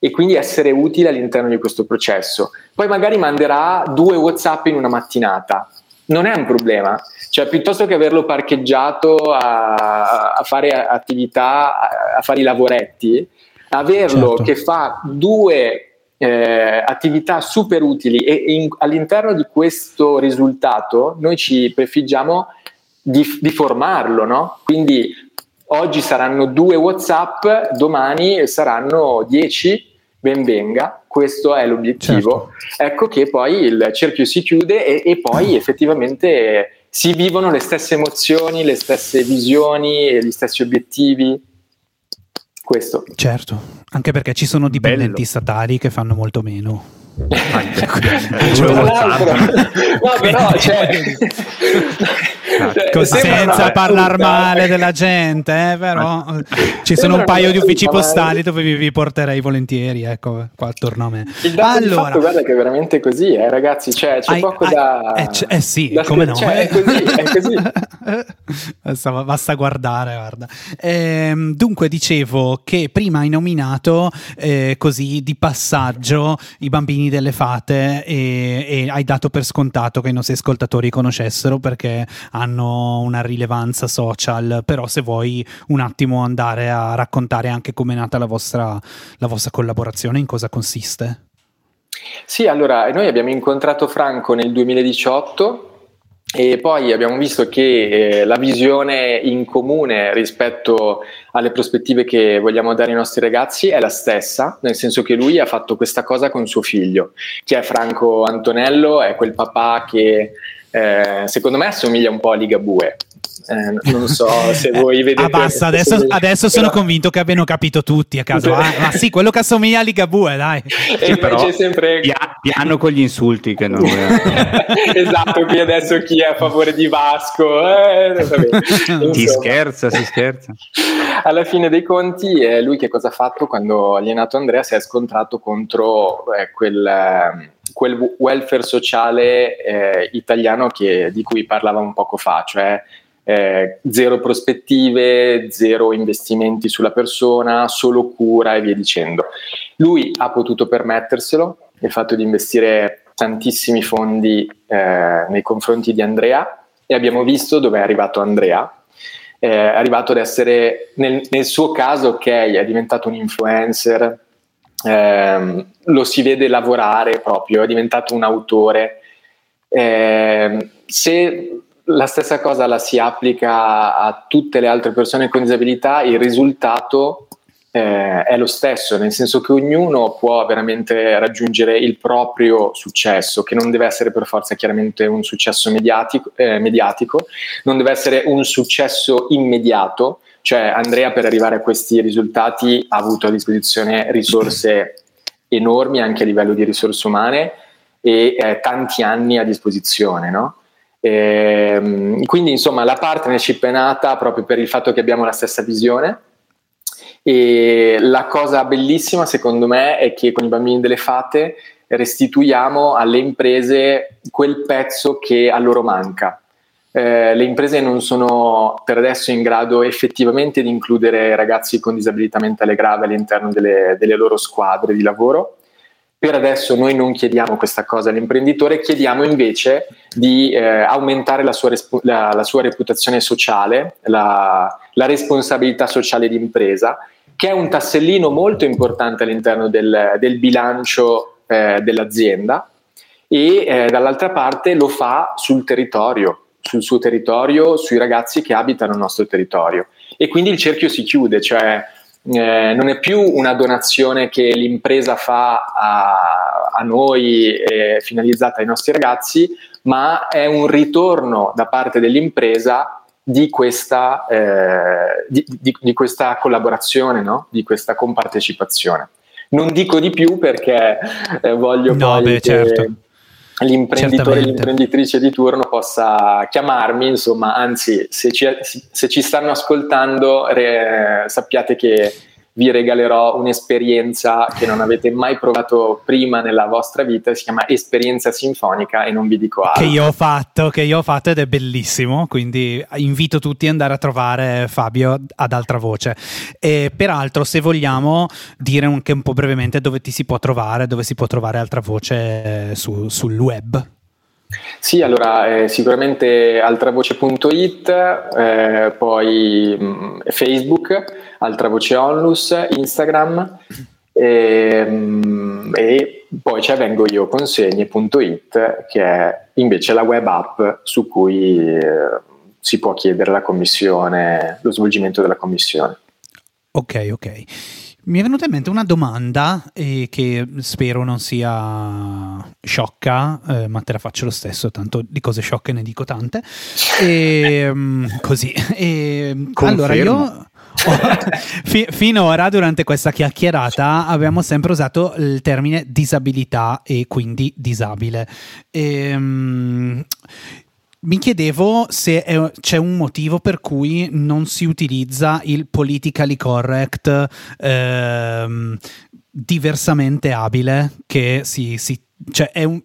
e quindi essere utile all'interno di questo processo. Poi magari manderà due WhatsApp in una mattinata, non è un problema, cioè piuttosto che averlo parcheggiato a, a fare attività, a fare i lavoretti, averlo certo. che fa due eh, attività super utili, e, e in, all'interno di questo risultato noi ci prefiggiamo di, di formarlo, no? Quindi oggi saranno due WhatsApp, domani saranno dieci, ben venga, questo è l'obiettivo. Certo. Ecco che poi il cerchio si chiude, e, e poi effettivamente si vivono le stesse emozioni, le stesse visioni, gli stessi obiettivi. Questo. Certo, anche perché ci sono dipendenti Bello. statali che fanno molto meno. Cioè, no, però cioè, no, senza una... parlare male della gente, eh, però ci sono un paio di uffici postali dove vi, vi porterei volentieri, ecco, qua attorno a me. Il dato allora... fatto, guarda che è veramente così, eh, ragazzi, cioè, c'è I, poco I, da eh, c- eh sì, da come no, cioè, è così, è così. Basta, basta guardare, guarda. Ehm, dunque dicevo che prima hai nominato eh, così di passaggio i Bambini delle Fate, e, e hai dato per scontato che i nostri ascoltatori conoscessero perché hanno una rilevanza social, però se vuoi un attimo andare a raccontare anche come è nata la vostra, la vostra collaborazione, in cosa consiste. Sì, allora noi abbiamo incontrato Franco nel duemiladiciotto e poi abbiamo visto che eh, la visione in comune rispetto alle prospettive che vogliamo dare ai nostri ragazzi è la stessa, nel senso che lui ha fatto questa cosa con suo figlio, che è Franco Antonello, è quel papà che eh, secondo me assomiglia un po' a Ligabue. Eh, non so se voi vedete. Ah, basta, adesso, adesso sono però... convinto che abbiano capito tutti a caso. Ah, ma sì, quello che assomiglia a Ligabue, dai. E sì, però c'è sempre piano con gli insulti che non esatto, qui adesso chi è a favore di Vasco? Eh, si scherza, si scherza. Alla fine dei conti, eh, lui che cosa ha fatto quando gli è nato Andrea? Si è scontrato contro eh, quel eh, quel welfare sociale eh, italiano che, di cui parlava un poco fa, cioè Eh, zero prospettive, zero investimenti sulla persona, solo cura e via dicendo. Lui ha potuto permetterselo, il fatto di investire tantissimi fondi eh, nei confronti di Andrea, e abbiamo visto dove è arrivato Andrea. Eh, è arrivato ad essere, nel, nel suo caso, ok, è diventato un influencer, eh, lo si vede lavorare proprio, è diventato un autore. Eh, se la stessa cosa la si applica a tutte le altre persone con disabilità, il risultato eh, è lo stesso, nel senso che ognuno può veramente raggiungere il proprio successo, che non deve essere per forza chiaramente un successo mediatico, eh, mediatico, non deve essere un successo immediato, cioè Andrea per arrivare a questi risultati ha avuto a disposizione risorse enormi anche a livello di risorse umane e eh, tanti anni a disposizione, no? E quindi insomma la partnership è nata proprio per il fatto che abbiamo la stessa visione, e la cosa bellissima secondo me è che con i Bambini delle Fate restituiamo alle imprese quel pezzo che a loro manca. Eh, le imprese non sono per adesso in grado effettivamente di includere ragazzi con disabilità mentale grave all'interno delle, delle loro squadre di lavoro. Per adesso noi non chiediamo questa cosa all'imprenditore, chiediamo invece di eh, aumentare la sua, resp- la, la sua reputazione sociale, la, la responsabilità sociale d'impresa, che è un tassellino molto importante all'interno del, del bilancio eh, dell'azienda, e eh, dall'altra parte lo fa sul territorio, sul suo territorio, sui ragazzi che abitano il nostro territorio. E quindi il cerchio si chiude, cioè Eh, non è più una donazione che l'impresa fa a, a noi, eh, finalizzata ai nostri ragazzi, ma è un ritorno da parte dell'impresa di questa, eh, di, di, di questa collaborazione, no? Di questa compartecipazione. Non dico di più perché eh, voglio no, poi beh, che certo. l'imprenditore e l'imprenditrice di turno possa chiamarmi, insomma, anzi, se ci, se ci stanno ascoltando re, sappiate che vi regalerò un'esperienza che non avete mai provato prima nella vostra vita, si chiama esperienza sinfonica e non vi dico altro. Che io ho fatto, che io ho fatto ed è bellissimo, quindi invito tutti ad andare a trovare Fabio ad Altra Voce. E peraltro, se vogliamo dire anche un po' brevemente dove ti si può trovare, dove si può trovare Altra Voce su, sul web. Sì, allora eh, sicuramente altravoce punto it, eh, poi mh, Facebook, Altra Voce Onlus, Instagram, e, mh, e poi c'è Vengo Io consegne punto it, che è invece la web app su cui eh, si può chiedere la commissione, lo svolgimento della commissione. Ok, ok. Mi è venuta in mente una domanda eh, che spero non sia sciocca, eh, ma te la faccio lo stesso, tanto di cose sciocche ne dico tante. E, così. E, allora io... F- finora durante questa chiacchierata abbiamo sempre usato il termine disabilità e quindi disabile. Ehm... Mi chiedevo se è, c'è un motivo per cui non si utilizza il politically correct, ehm, diversamente abile, che si, si cioè è un,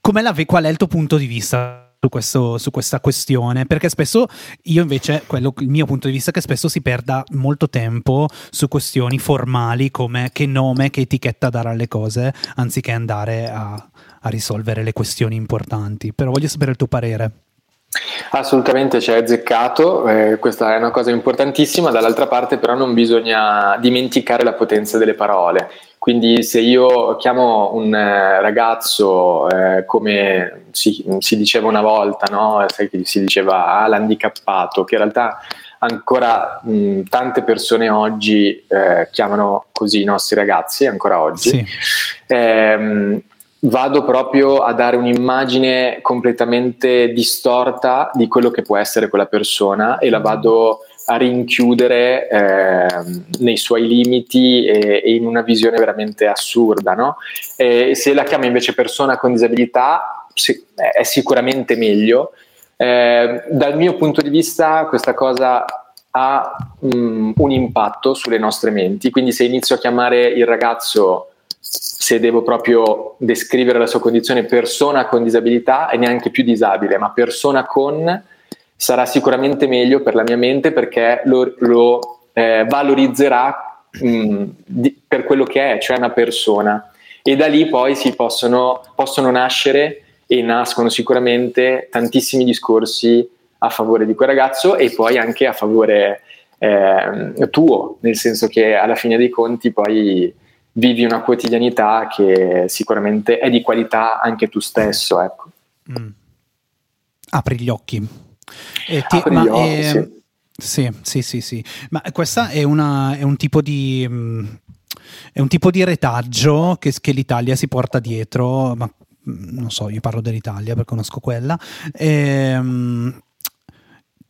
come la, qual è il tuo punto di vista su questo, su questa questione? Perché spesso io invece, quello, il mio punto di vista è che spesso si perda molto tempo su questioni formali come che nome, che etichetta dare alle cose, anziché andare a, a risolvere le questioni importanti. Però voglio sapere il tuo parere. Assolutamente, ci hai azzeccato, eh, questa è una cosa importantissima. Dall'altra parte però non bisogna dimenticare la potenza delle parole. Quindi se io chiamo un ragazzo, eh, come si, si diceva una volta, no? Si diceva ah, l'handicappato, che in realtà ancora mh, tante persone oggi eh, chiamano così i nostri ragazzi, ancora oggi, sì. eh, vado proprio a dare un'immagine completamente distorta di quello che può essere quella persona e la vado a rinchiudere eh, nei suoi limiti e, e in una visione veramente assurda, no? E se la chiamo invece persona con disabilità si, è sicuramente meglio. Eh, dal mio punto di vista questa cosa ha mh, un impatto sulle nostre menti, quindi se inizio a chiamare il ragazzo, se devo proprio descrivere la sua condizione, persona con disabilità, è neanche più disabile, ma persona con... sarà sicuramente meglio per la mia mente perché lo, lo eh, valorizzerà mh, di, per quello che è, cioè una persona. E da lì poi si possono, possono nascere e nascono sicuramente tantissimi discorsi a favore di quel ragazzo e poi anche a favore eh, tuo, nel senso che alla fine dei conti poi vivi una quotidianità che sicuramente è di qualità anche tu stesso, ecco. Mm. Apri gli occhi. Eh, ti, ah, ma, io, eh, sì. Sì, sì, sì, sì. Ma questa è una è un tipo di mh, è un tipo di retaggio che, che l'Italia si porta dietro, ma non so, io parlo dell'Italia perché conosco quella. Ehm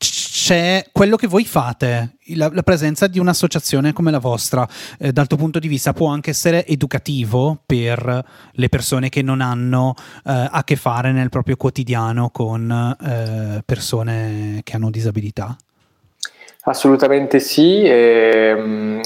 c'è quello che voi fate, la, la presenza di un'associazione come la vostra, eh, dal tuo punto di vista può anche essere educativo per le persone che non hanno eh, a che fare nel proprio quotidiano con eh, persone che hanno disabilità? Assolutamente sì, e,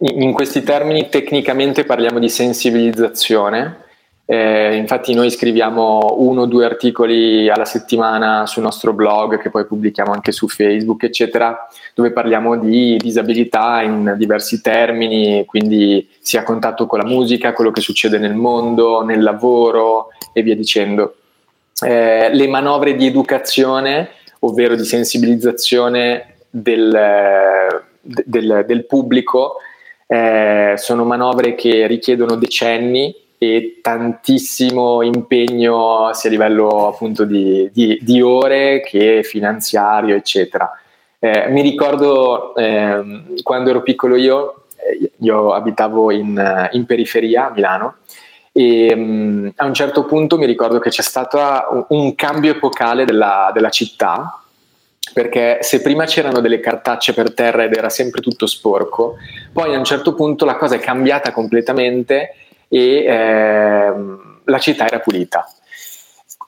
in questi termini tecnicamente parliamo di sensibilizzazione. Eh, infatti noi scriviamo uno o due articoli alla settimana sul nostro blog, che poi pubblichiamo anche su Facebook eccetera, dove parliamo di disabilità in diversi termini, quindi sia contatto con la musica, quello che succede nel mondo, nel lavoro e via dicendo. Eh, le manovre di educazione, ovvero di sensibilizzazione del, del, del pubblico, eh, sono manovre che richiedono decenni e tantissimo impegno, sia a livello appunto di, di, di ore che finanziario eccetera. Eh, mi ricordo eh, quando ero piccolo io, io abitavo in, in periferia a Milano e mh, a un certo punto mi ricordo che c'è stato un cambio epocale della, della città, perché se prima c'erano delle cartacce per terra ed era sempre tutto sporco, poi a un certo punto la cosa è cambiata completamente e ehm, la città era pulita.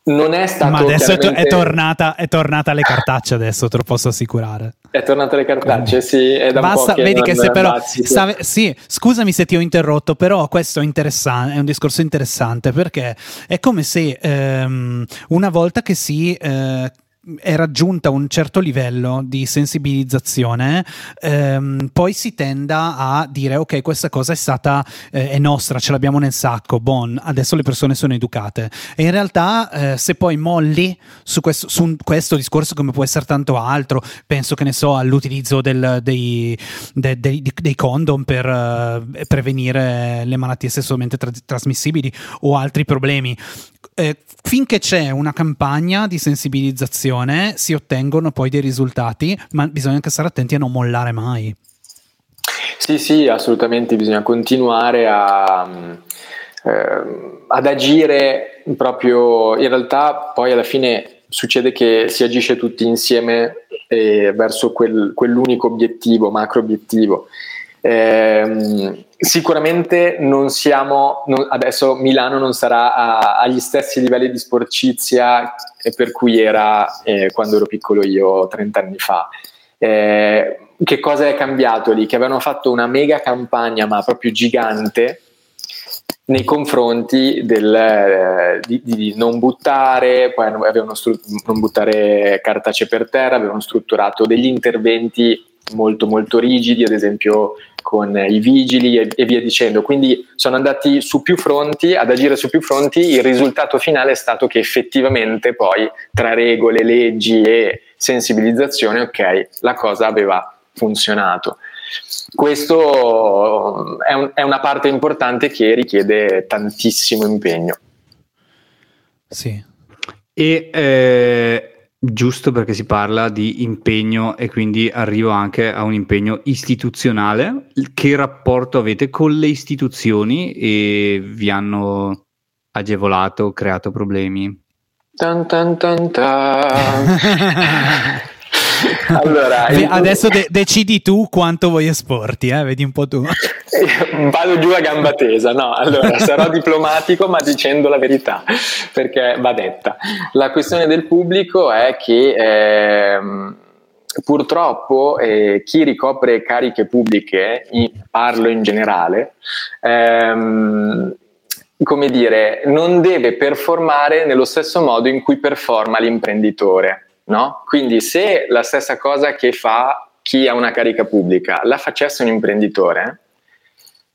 Non è stato, ma adesso chiaramente... è, to- è tornata è tornata alle cartacce, adesso te lo posso assicurare, è tornata alle cartacce. Quindi, sì, è da basta, un po' vedi che, che se però sa- sì, scusami se ti ho interrotto, però questo è interessante, è un discorso interessante, perché è come se ehm, una volta che si eh, è raggiunta un certo livello di sensibilizzazione, ehm, poi si tenda a dire ok, questa cosa è stata eh, è nostra, ce l'abbiamo nel sacco, bon, adesso le persone sono educate. E in realtà eh, se poi molli su questo, su un, questo discorso, come può essere tanto altro, penso che ne so all'utilizzo del, dei, de, de, de, dei condom per eh, prevenire le malattie sessualmente tra- trasmissibili o altri problemi, eh, finché c'è una campagna di sensibilizzazione si ottengono poi dei risultati, ma bisogna anche stare attenti a non mollare mai. Sì, sì, assolutamente, bisogna continuare a, eh, ad agire proprio. In realtà poi alla fine succede che si agisce tutti insieme eh, verso quel, quell'unico obiettivo, macro obiettivo. Eh, sicuramente non siamo non, adesso Milano non sarà a, agli stessi livelli di sporcizia per cui era eh, quando ero piccolo io trent'anni fa. Eh, che cosa è cambiato lì? Che avevano fatto una mega campagna, ma proprio gigante, nei confronti del, eh, di, di non buttare, poi avevano stru- non buttare cartacee per terra, avevano strutturato degli interventi molto molto rigidi, ad esempio con i vigili e, e via dicendo. Quindi sono andati su più fronti, ad agire su più fronti. Il risultato finale è stato che effettivamente poi tra regole, leggi e sensibilizzazione, ok, la cosa aveva funzionato. Questo è, un, è una parte importante che richiede tantissimo impegno. Sì. E eh... giusto, perché si parla di impegno e quindi arrivo anche a un impegno istituzionale. Che rapporto avete con le istituzioni e vi hanno agevolato, creato problemi? Tan tan tan tan. Allora, Beh, il... adesso de- decidi tu quanto vuoi esporti, eh? Vedi un po' tu. Vado giù a gamba tesa, no? Allora, sarò diplomatico, ma dicendo la verità, perché va detta. La questione del pubblico è che eh, purtroppo eh, chi ricopre cariche pubbliche, parlo in generale, ehm, come dire, non deve performare nello stesso modo in cui performa l'imprenditore. No? Quindi se la stessa cosa che fa chi ha una carica pubblica la facesse un imprenditore,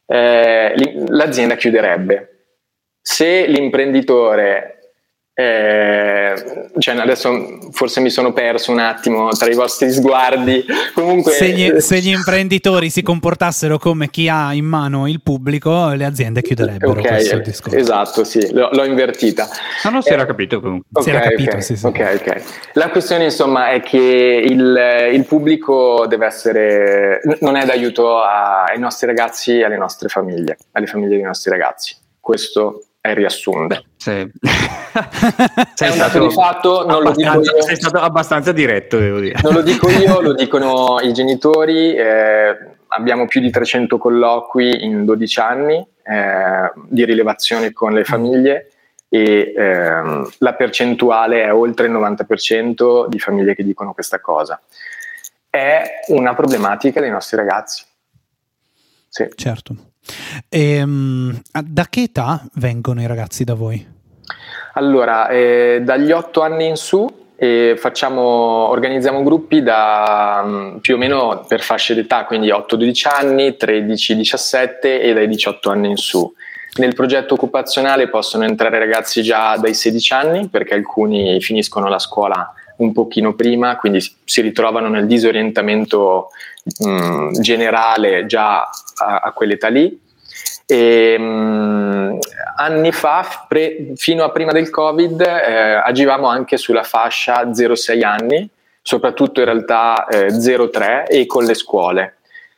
eh, l'azienda chiuderebbe. Se l'imprenditore Eh, cioè adesso forse mi sono perso un attimo tra i vostri sguardi. Comunque, se gli, se gli imprenditori si comportassero come chi ha in mano il pubblico, le aziende chiuderebbero. Okay, questo discorso. Esatto, sì, l'ho, l'ho invertita. No, non si eh, era capito comunque. Okay, si era capito, okay, sì, sì. Okay, okay. La questione insomma è che il, il pubblico deve essere, non è d'aiuto a, ai nostri ragazzi e alle nostre famiglie, alle famiglie dei nostri ragazzi. Questo è riassunto. Sì. Sei è un dato di fatto, non lo dico io. Sei stato abbastanza diretto, devo dire. Non lo dico io, lo dicono i genitori. Eh, abbiamo più di trecento colloqui in dodici anni eh, di rilevazione con le famiglie e eh, la percentuale è oltre il novanta per cento di famiglie che dicono questa cosa. È una problematica dei nostri ragazzi. Sì. Certo. Ehm, da che età vengono i ragazzi da voi? Allora, eh, dagli otto anni in su eh, facciamo, organizziamo gruppi da mh, più o meno per fasce d'età, quindi otto dodici anni, tredici diciassette e dai diciotto anni in su. Nel progetto occupazionale possono entrare ragazzi già dai sedici anni, perché alcuni finiscono la scuola un pochino prima, quindi si ritrovano nel disorientamento mh, generale già a, a quell'età lì. E, mh, anni fa pre, fino a prima del Covid eh, agivamo anche sulla fascia zero sei anni, soprattutto in realtà eh, zero tre e con le scuole,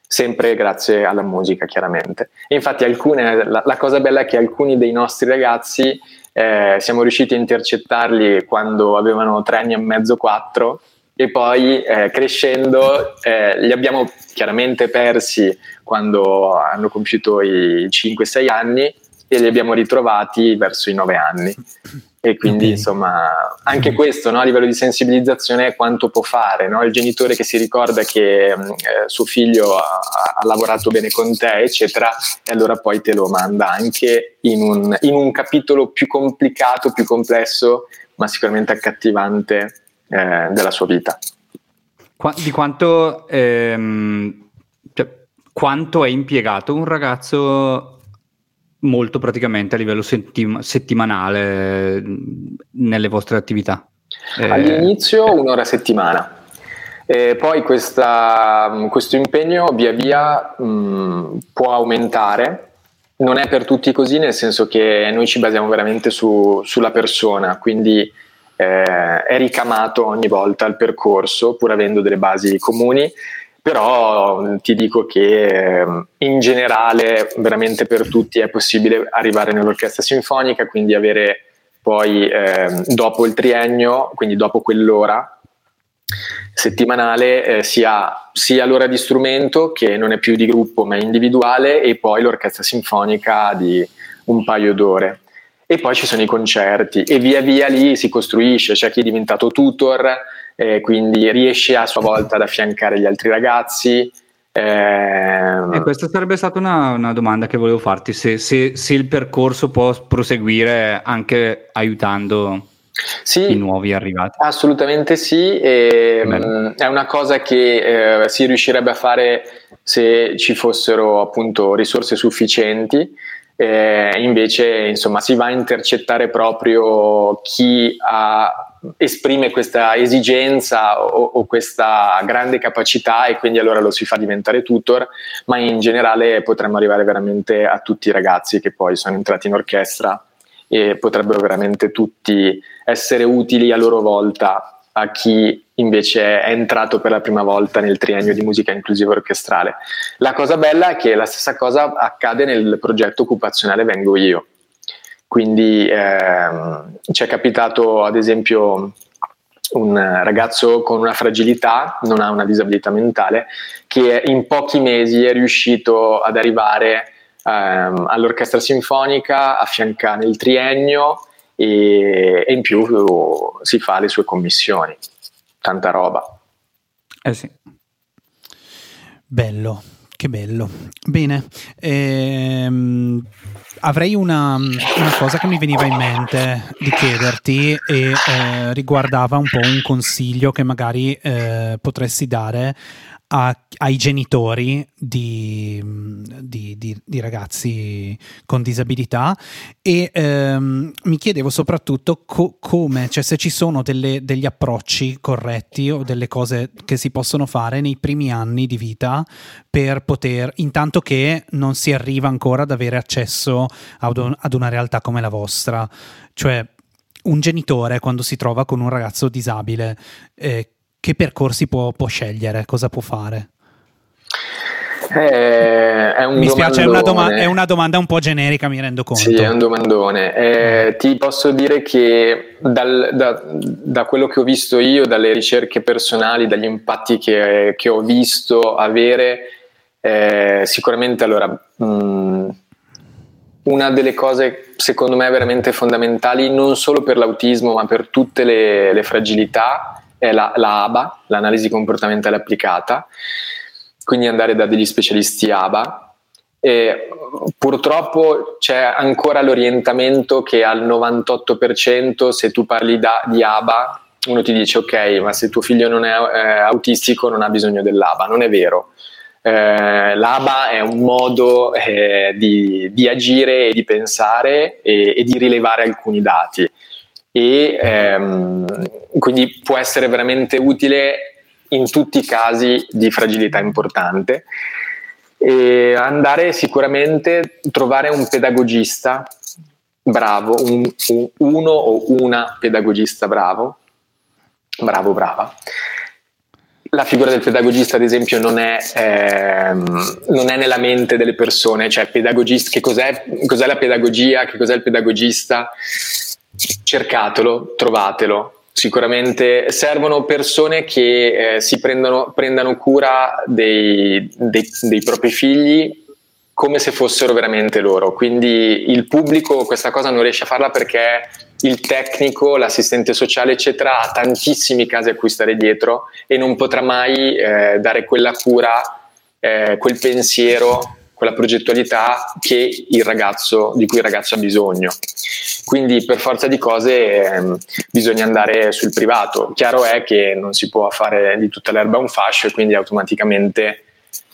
sempre grazie alla musica chiaramente. E infatti alcune, la, la cosa bella è che alcuni dei nostri ragazzi eh, siamo riusciti a intercettarli quando avevano tre anni e mezzo, quattro, e poi eh, crescendo eh, li abbiamo chiaramente persi quando hanno compiuto i cinque sei anni e li abbiamo ritrovati verso i nove anni. E quindi okay, insomma anche questo, no, a livello di sensibilizzazione quanto può fare, no? Il genitore che si ricorda che eh, suo figlio ha, ha lavorato bene con te eccetera, e allora poi te lo manda anche in un, in un capitolo più complicato, più complesso, ma sicuramente accattivante Eh, della sua vita. Qua, di quanto ehm, cioè, quanto è impiegato un ragazzo molto praticamente a livello settim- settimanale nelle vostre attività? Eh, All'inizio eh. un'ora a settimana. E poi questa, questo impegno via via mh, può aumentare. Non è per tutti così, nel senso che noi ci basiamo veramente su, sulla persona, quindi Eh, è ricamato ogni volta il percorso, pur avendo delle basi comuni, però ti dico che eh, in generale veramente per tutti è possibile arrivare nell'orchestra sinfonica, quindi avere poi eh, dopo il triennio, quindi dopo quell'ora settimanale eh, si ha sia l'ora di strumento, che non è più di gruppo ma individuale, e poi l'orchestra sinfonica di un paio d'ore. E poi ci sono i concerti e via via lì si costruisce, c'è chi è diventato tutor, eh, quindi riesce a sua volta ad affiancare gli altri ragazzi. Eh... E questa sarebbe stata una, una domanda che volevo farti, se, se, se il percorso può proseguire anche aiutando sì, i nuovi arrivati. Assolutamente sì, e, mh, è una cosa che eh, si riuscirebbe a fare se ci fossero appunto risorse sufficienti. Eh, invece insomma si va a intercettare proprio chi ha, esprime questa esigenza o, o questa grande capacità, e quindi allora lo si fa diventare tutor, ma in generale potremmo arrivare veramente a tutti i ragazzi che poi sono entrati in orchestra e potrebbero veramente tutti essere utili a loro volta a chi invece è entrato per la prima volta nel triennio di musica inclusiva orchestrale. La cosa bella è che la stessa cosa accade nel progetto occupazionale Vengo Io, quindi ehm, ci è capitato ad esempio un ragazzo con una fragilità, non ha una disabilità mentale, che in pochi mesi è riuscito ad arrivare ehm, all'orchestra sinfonica, affiancare nel triennio, e, e in più oh, si fa le sue commissioni. Tanta roba. Eh sì. Bello, che bello. Bene, ehm, avrei una, una cosa che mi veniva in mente di chiederti e eh, riguardava un po' un consiglio che magari eh, potresti dare a, ai genitori di, di, di, di ragazzi con disabilità e ehm, mi chiedevo soprattutto co- come, cioè se ci sono delle, degli approcci corretti o delle cose che si possono fare nei primi anni di vita per poter, intanto che non si arriva ancora ad avere accesso ad, un, ad una realtà come la vostra, cioè un genitore quando si trova con un ragazzo disabile eh, che percorsi può, può scegliere, cosa può fare? Eh, è un mi spiace, è una, doma- è una domanda un po' generica, mi rendo conto. Sì, è un domandone. Eh, ti posso dire che dal, da, da quello che ho visto io, dalle ricerche personali, dagli impatti che, che ho visto avere, eh, sicuramente allora... Mh, una delle cose secondo me veramente fondamentali, non solo per l'autismo ma per tutte le, le fragilità, è la, la A B A, l'analisi comportamentale applicata, quindi andare da degli specialisti A B A. E purtroppo c'è ancora l'orientamento che al novantotto per cento se tu parli da, di A B A uno ti dice ok, ma se tuo figlio non è eh, autistico non ha bisogno dell'A B A, non è vero. Eh, l'A B A è un modo eh, di, di agire e di pensare e, e di rilevare alcuni dati e ehm, quindi può essere veramente utile in tutti i casi di fragilità importante. E andare sicuramente trovare un pedagogista bravo, un, un, uno o una pedagogista bravo bravo brava. La figura del pedagogista, ad esempio, non è, ehm, non è nella mente delle persone, cioè pedagogista, che cos'è, cos'è la pedagogia, che cos'è il pedagogista? Cercatelo, trovatelo. Sicuramente servono persone che eh, si prendono, prendano cura dei, dei, dei propri figli come se fossero veramente loro. Quindi il pubblico questa cosa non riesce a farla perché il tecnico, l'assistente sociale eccetera ha tantissimi casi a cui stare dietro e non potrà mai eh, dare quella cura, eh, quel pensiero, quella progettualità che il ragazzo, di cui il ragazzo ha bisogno. Quindi per forza di cose eh, bisogna andare sul privato. Chiaro è che non si può fare di tutta l'erba un fascio e quindi automaticamente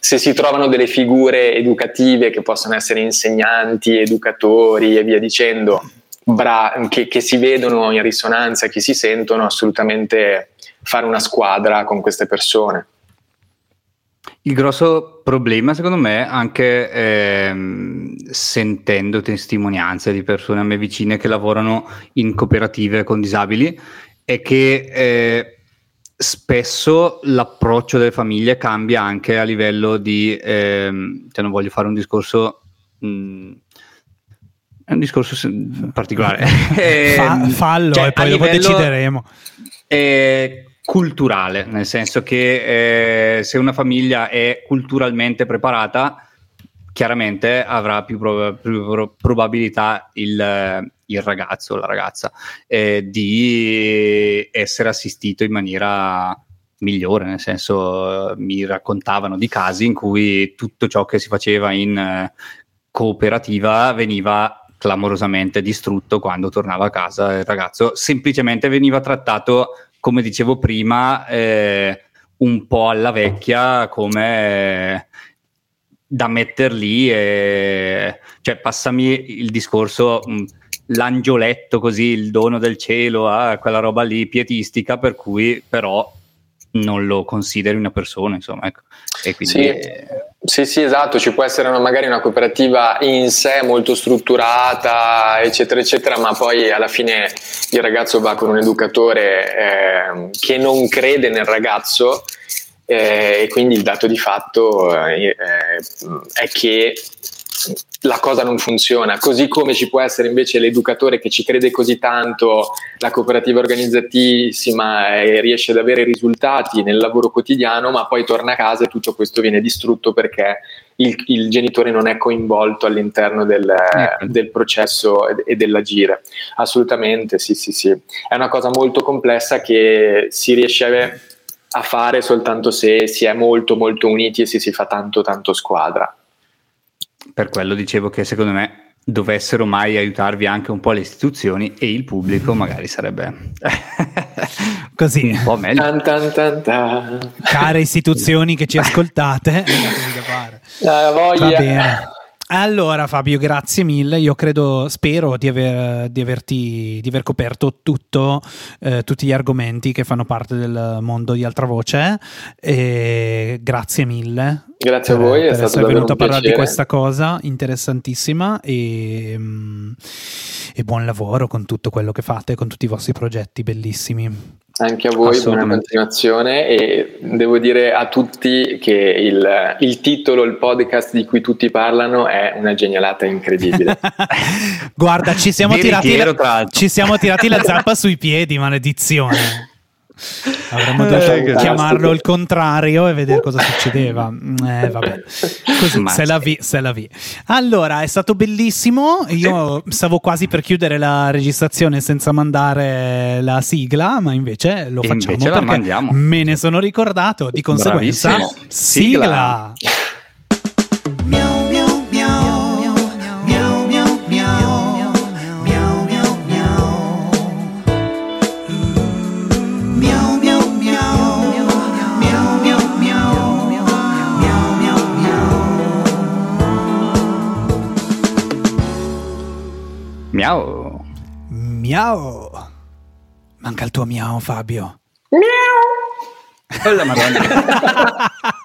se si trovano delle figure educative che possono essere insegnanti, educatori e via dicendo, bra- che, che si vedono in risonanza, che si sentono, assolutamente fare una squadra con queste persone. Il grosso problema secondo me anche ehm, sentendo testimonianze di persone a me vicine che lavorano in cooperative con disabili è che... Eh, spesso l'approccio delle famiglie cambia anche a livello di ehm, cioè non voglio fare un discorso mh, è un discorso sen- particolare Fa, fallo cioè, e poi dopo livello, decideremo eh, culturale, nel senso che eh, se una famiglia è culturalmente preparata chiaramente avrà più, prob- più pro- probabilità il il ragazzo o la ragazza eh, di essere assistito in maniera migliore, nel senso mi raccontavano di casi in cui tutto ciò che si faceva in eh, cooperativa veniva clamorosamente distrutto quando tornava a casa il ragazzo, semplicemente veniva trattato, come dicevo prima, eh, un po' alla vecchia, come eh, da metter lì e, cioè passami il discorso mh, l'angioletto, così, il dono del cielo, ah, quella roba lì pietistica, per cui però non lo consideri una persona, insomma, ecco. E quindi sì. Eh... sì sì esatto, ci può essere una, magari una cooperativa in sé molto strutturata eccetera eccetera, ma poi alla fine il ragazzo va con un educatore eh, che non crede nel ragazzo eh, e quindi il dato di fatto eh, è che la cosa non funziona, così come ci può essere invece l'educatore che ci crede così tanto, la cooperativa organizzatissima e riesce ad avere risultati nel lavoro quotidiano, ma poi torna a casa e tutto questo viene distrutto perché il, il genitore non è coinvolto all'interno del, del processo e dell'agire. Assolutamente, sì, sì, sì. È una cosa molto complessa che si riesce a fare soltanto se si è molto, molto uniti e se si fa tanto, tanto squadra. Per quello dicevo che secondo me dovessero mai aiutarvi anche un po' le istituzioni e il pubblico magari sarebbe così un po' meglio. Tan, tan, tan, tan. Care istituzioni che ci ascoltate, la voglia. Va bene. Allora Fabio, grazie mille, io credo, spero di aver, di averti, di aver coperto tutto, eh, tutti gli argomenti che fanno parte del mondo di Altra Voce, e grazie mille. Grazie per, a voi, per è stato essere venuto a parlare piacere. Di questa cosa interessantissima e, e buon lavoro con tutto quello che fate, con tutti i vostri progetti bellissimi. Anche a voi, buona continuazione, e devo dire a tutti che il, il titolo, il podcast di cui tutti parlano è una genialata incredibile. Guarda, ci siamo, tirati la, ci siamo tirati la zappa sui piedi, maledizione. Avremmo dovuto eh, chiamarlo il contrario e vedere cosa succedeva. Eh, vabbè. Così, se la vi, se la vi. Allora, è stato bellissimo. Io stavo quasi per chiudere la registrazione senza mandare la sigla, ma invece lo facciamo invece perché mandiamo. Me ne sono ricordato. Di conseguenza, bravissimo. Sigla. Sigla. Miau. Miau. Manca il tuo miau, Fabio. Miau. Oh, la Madonna.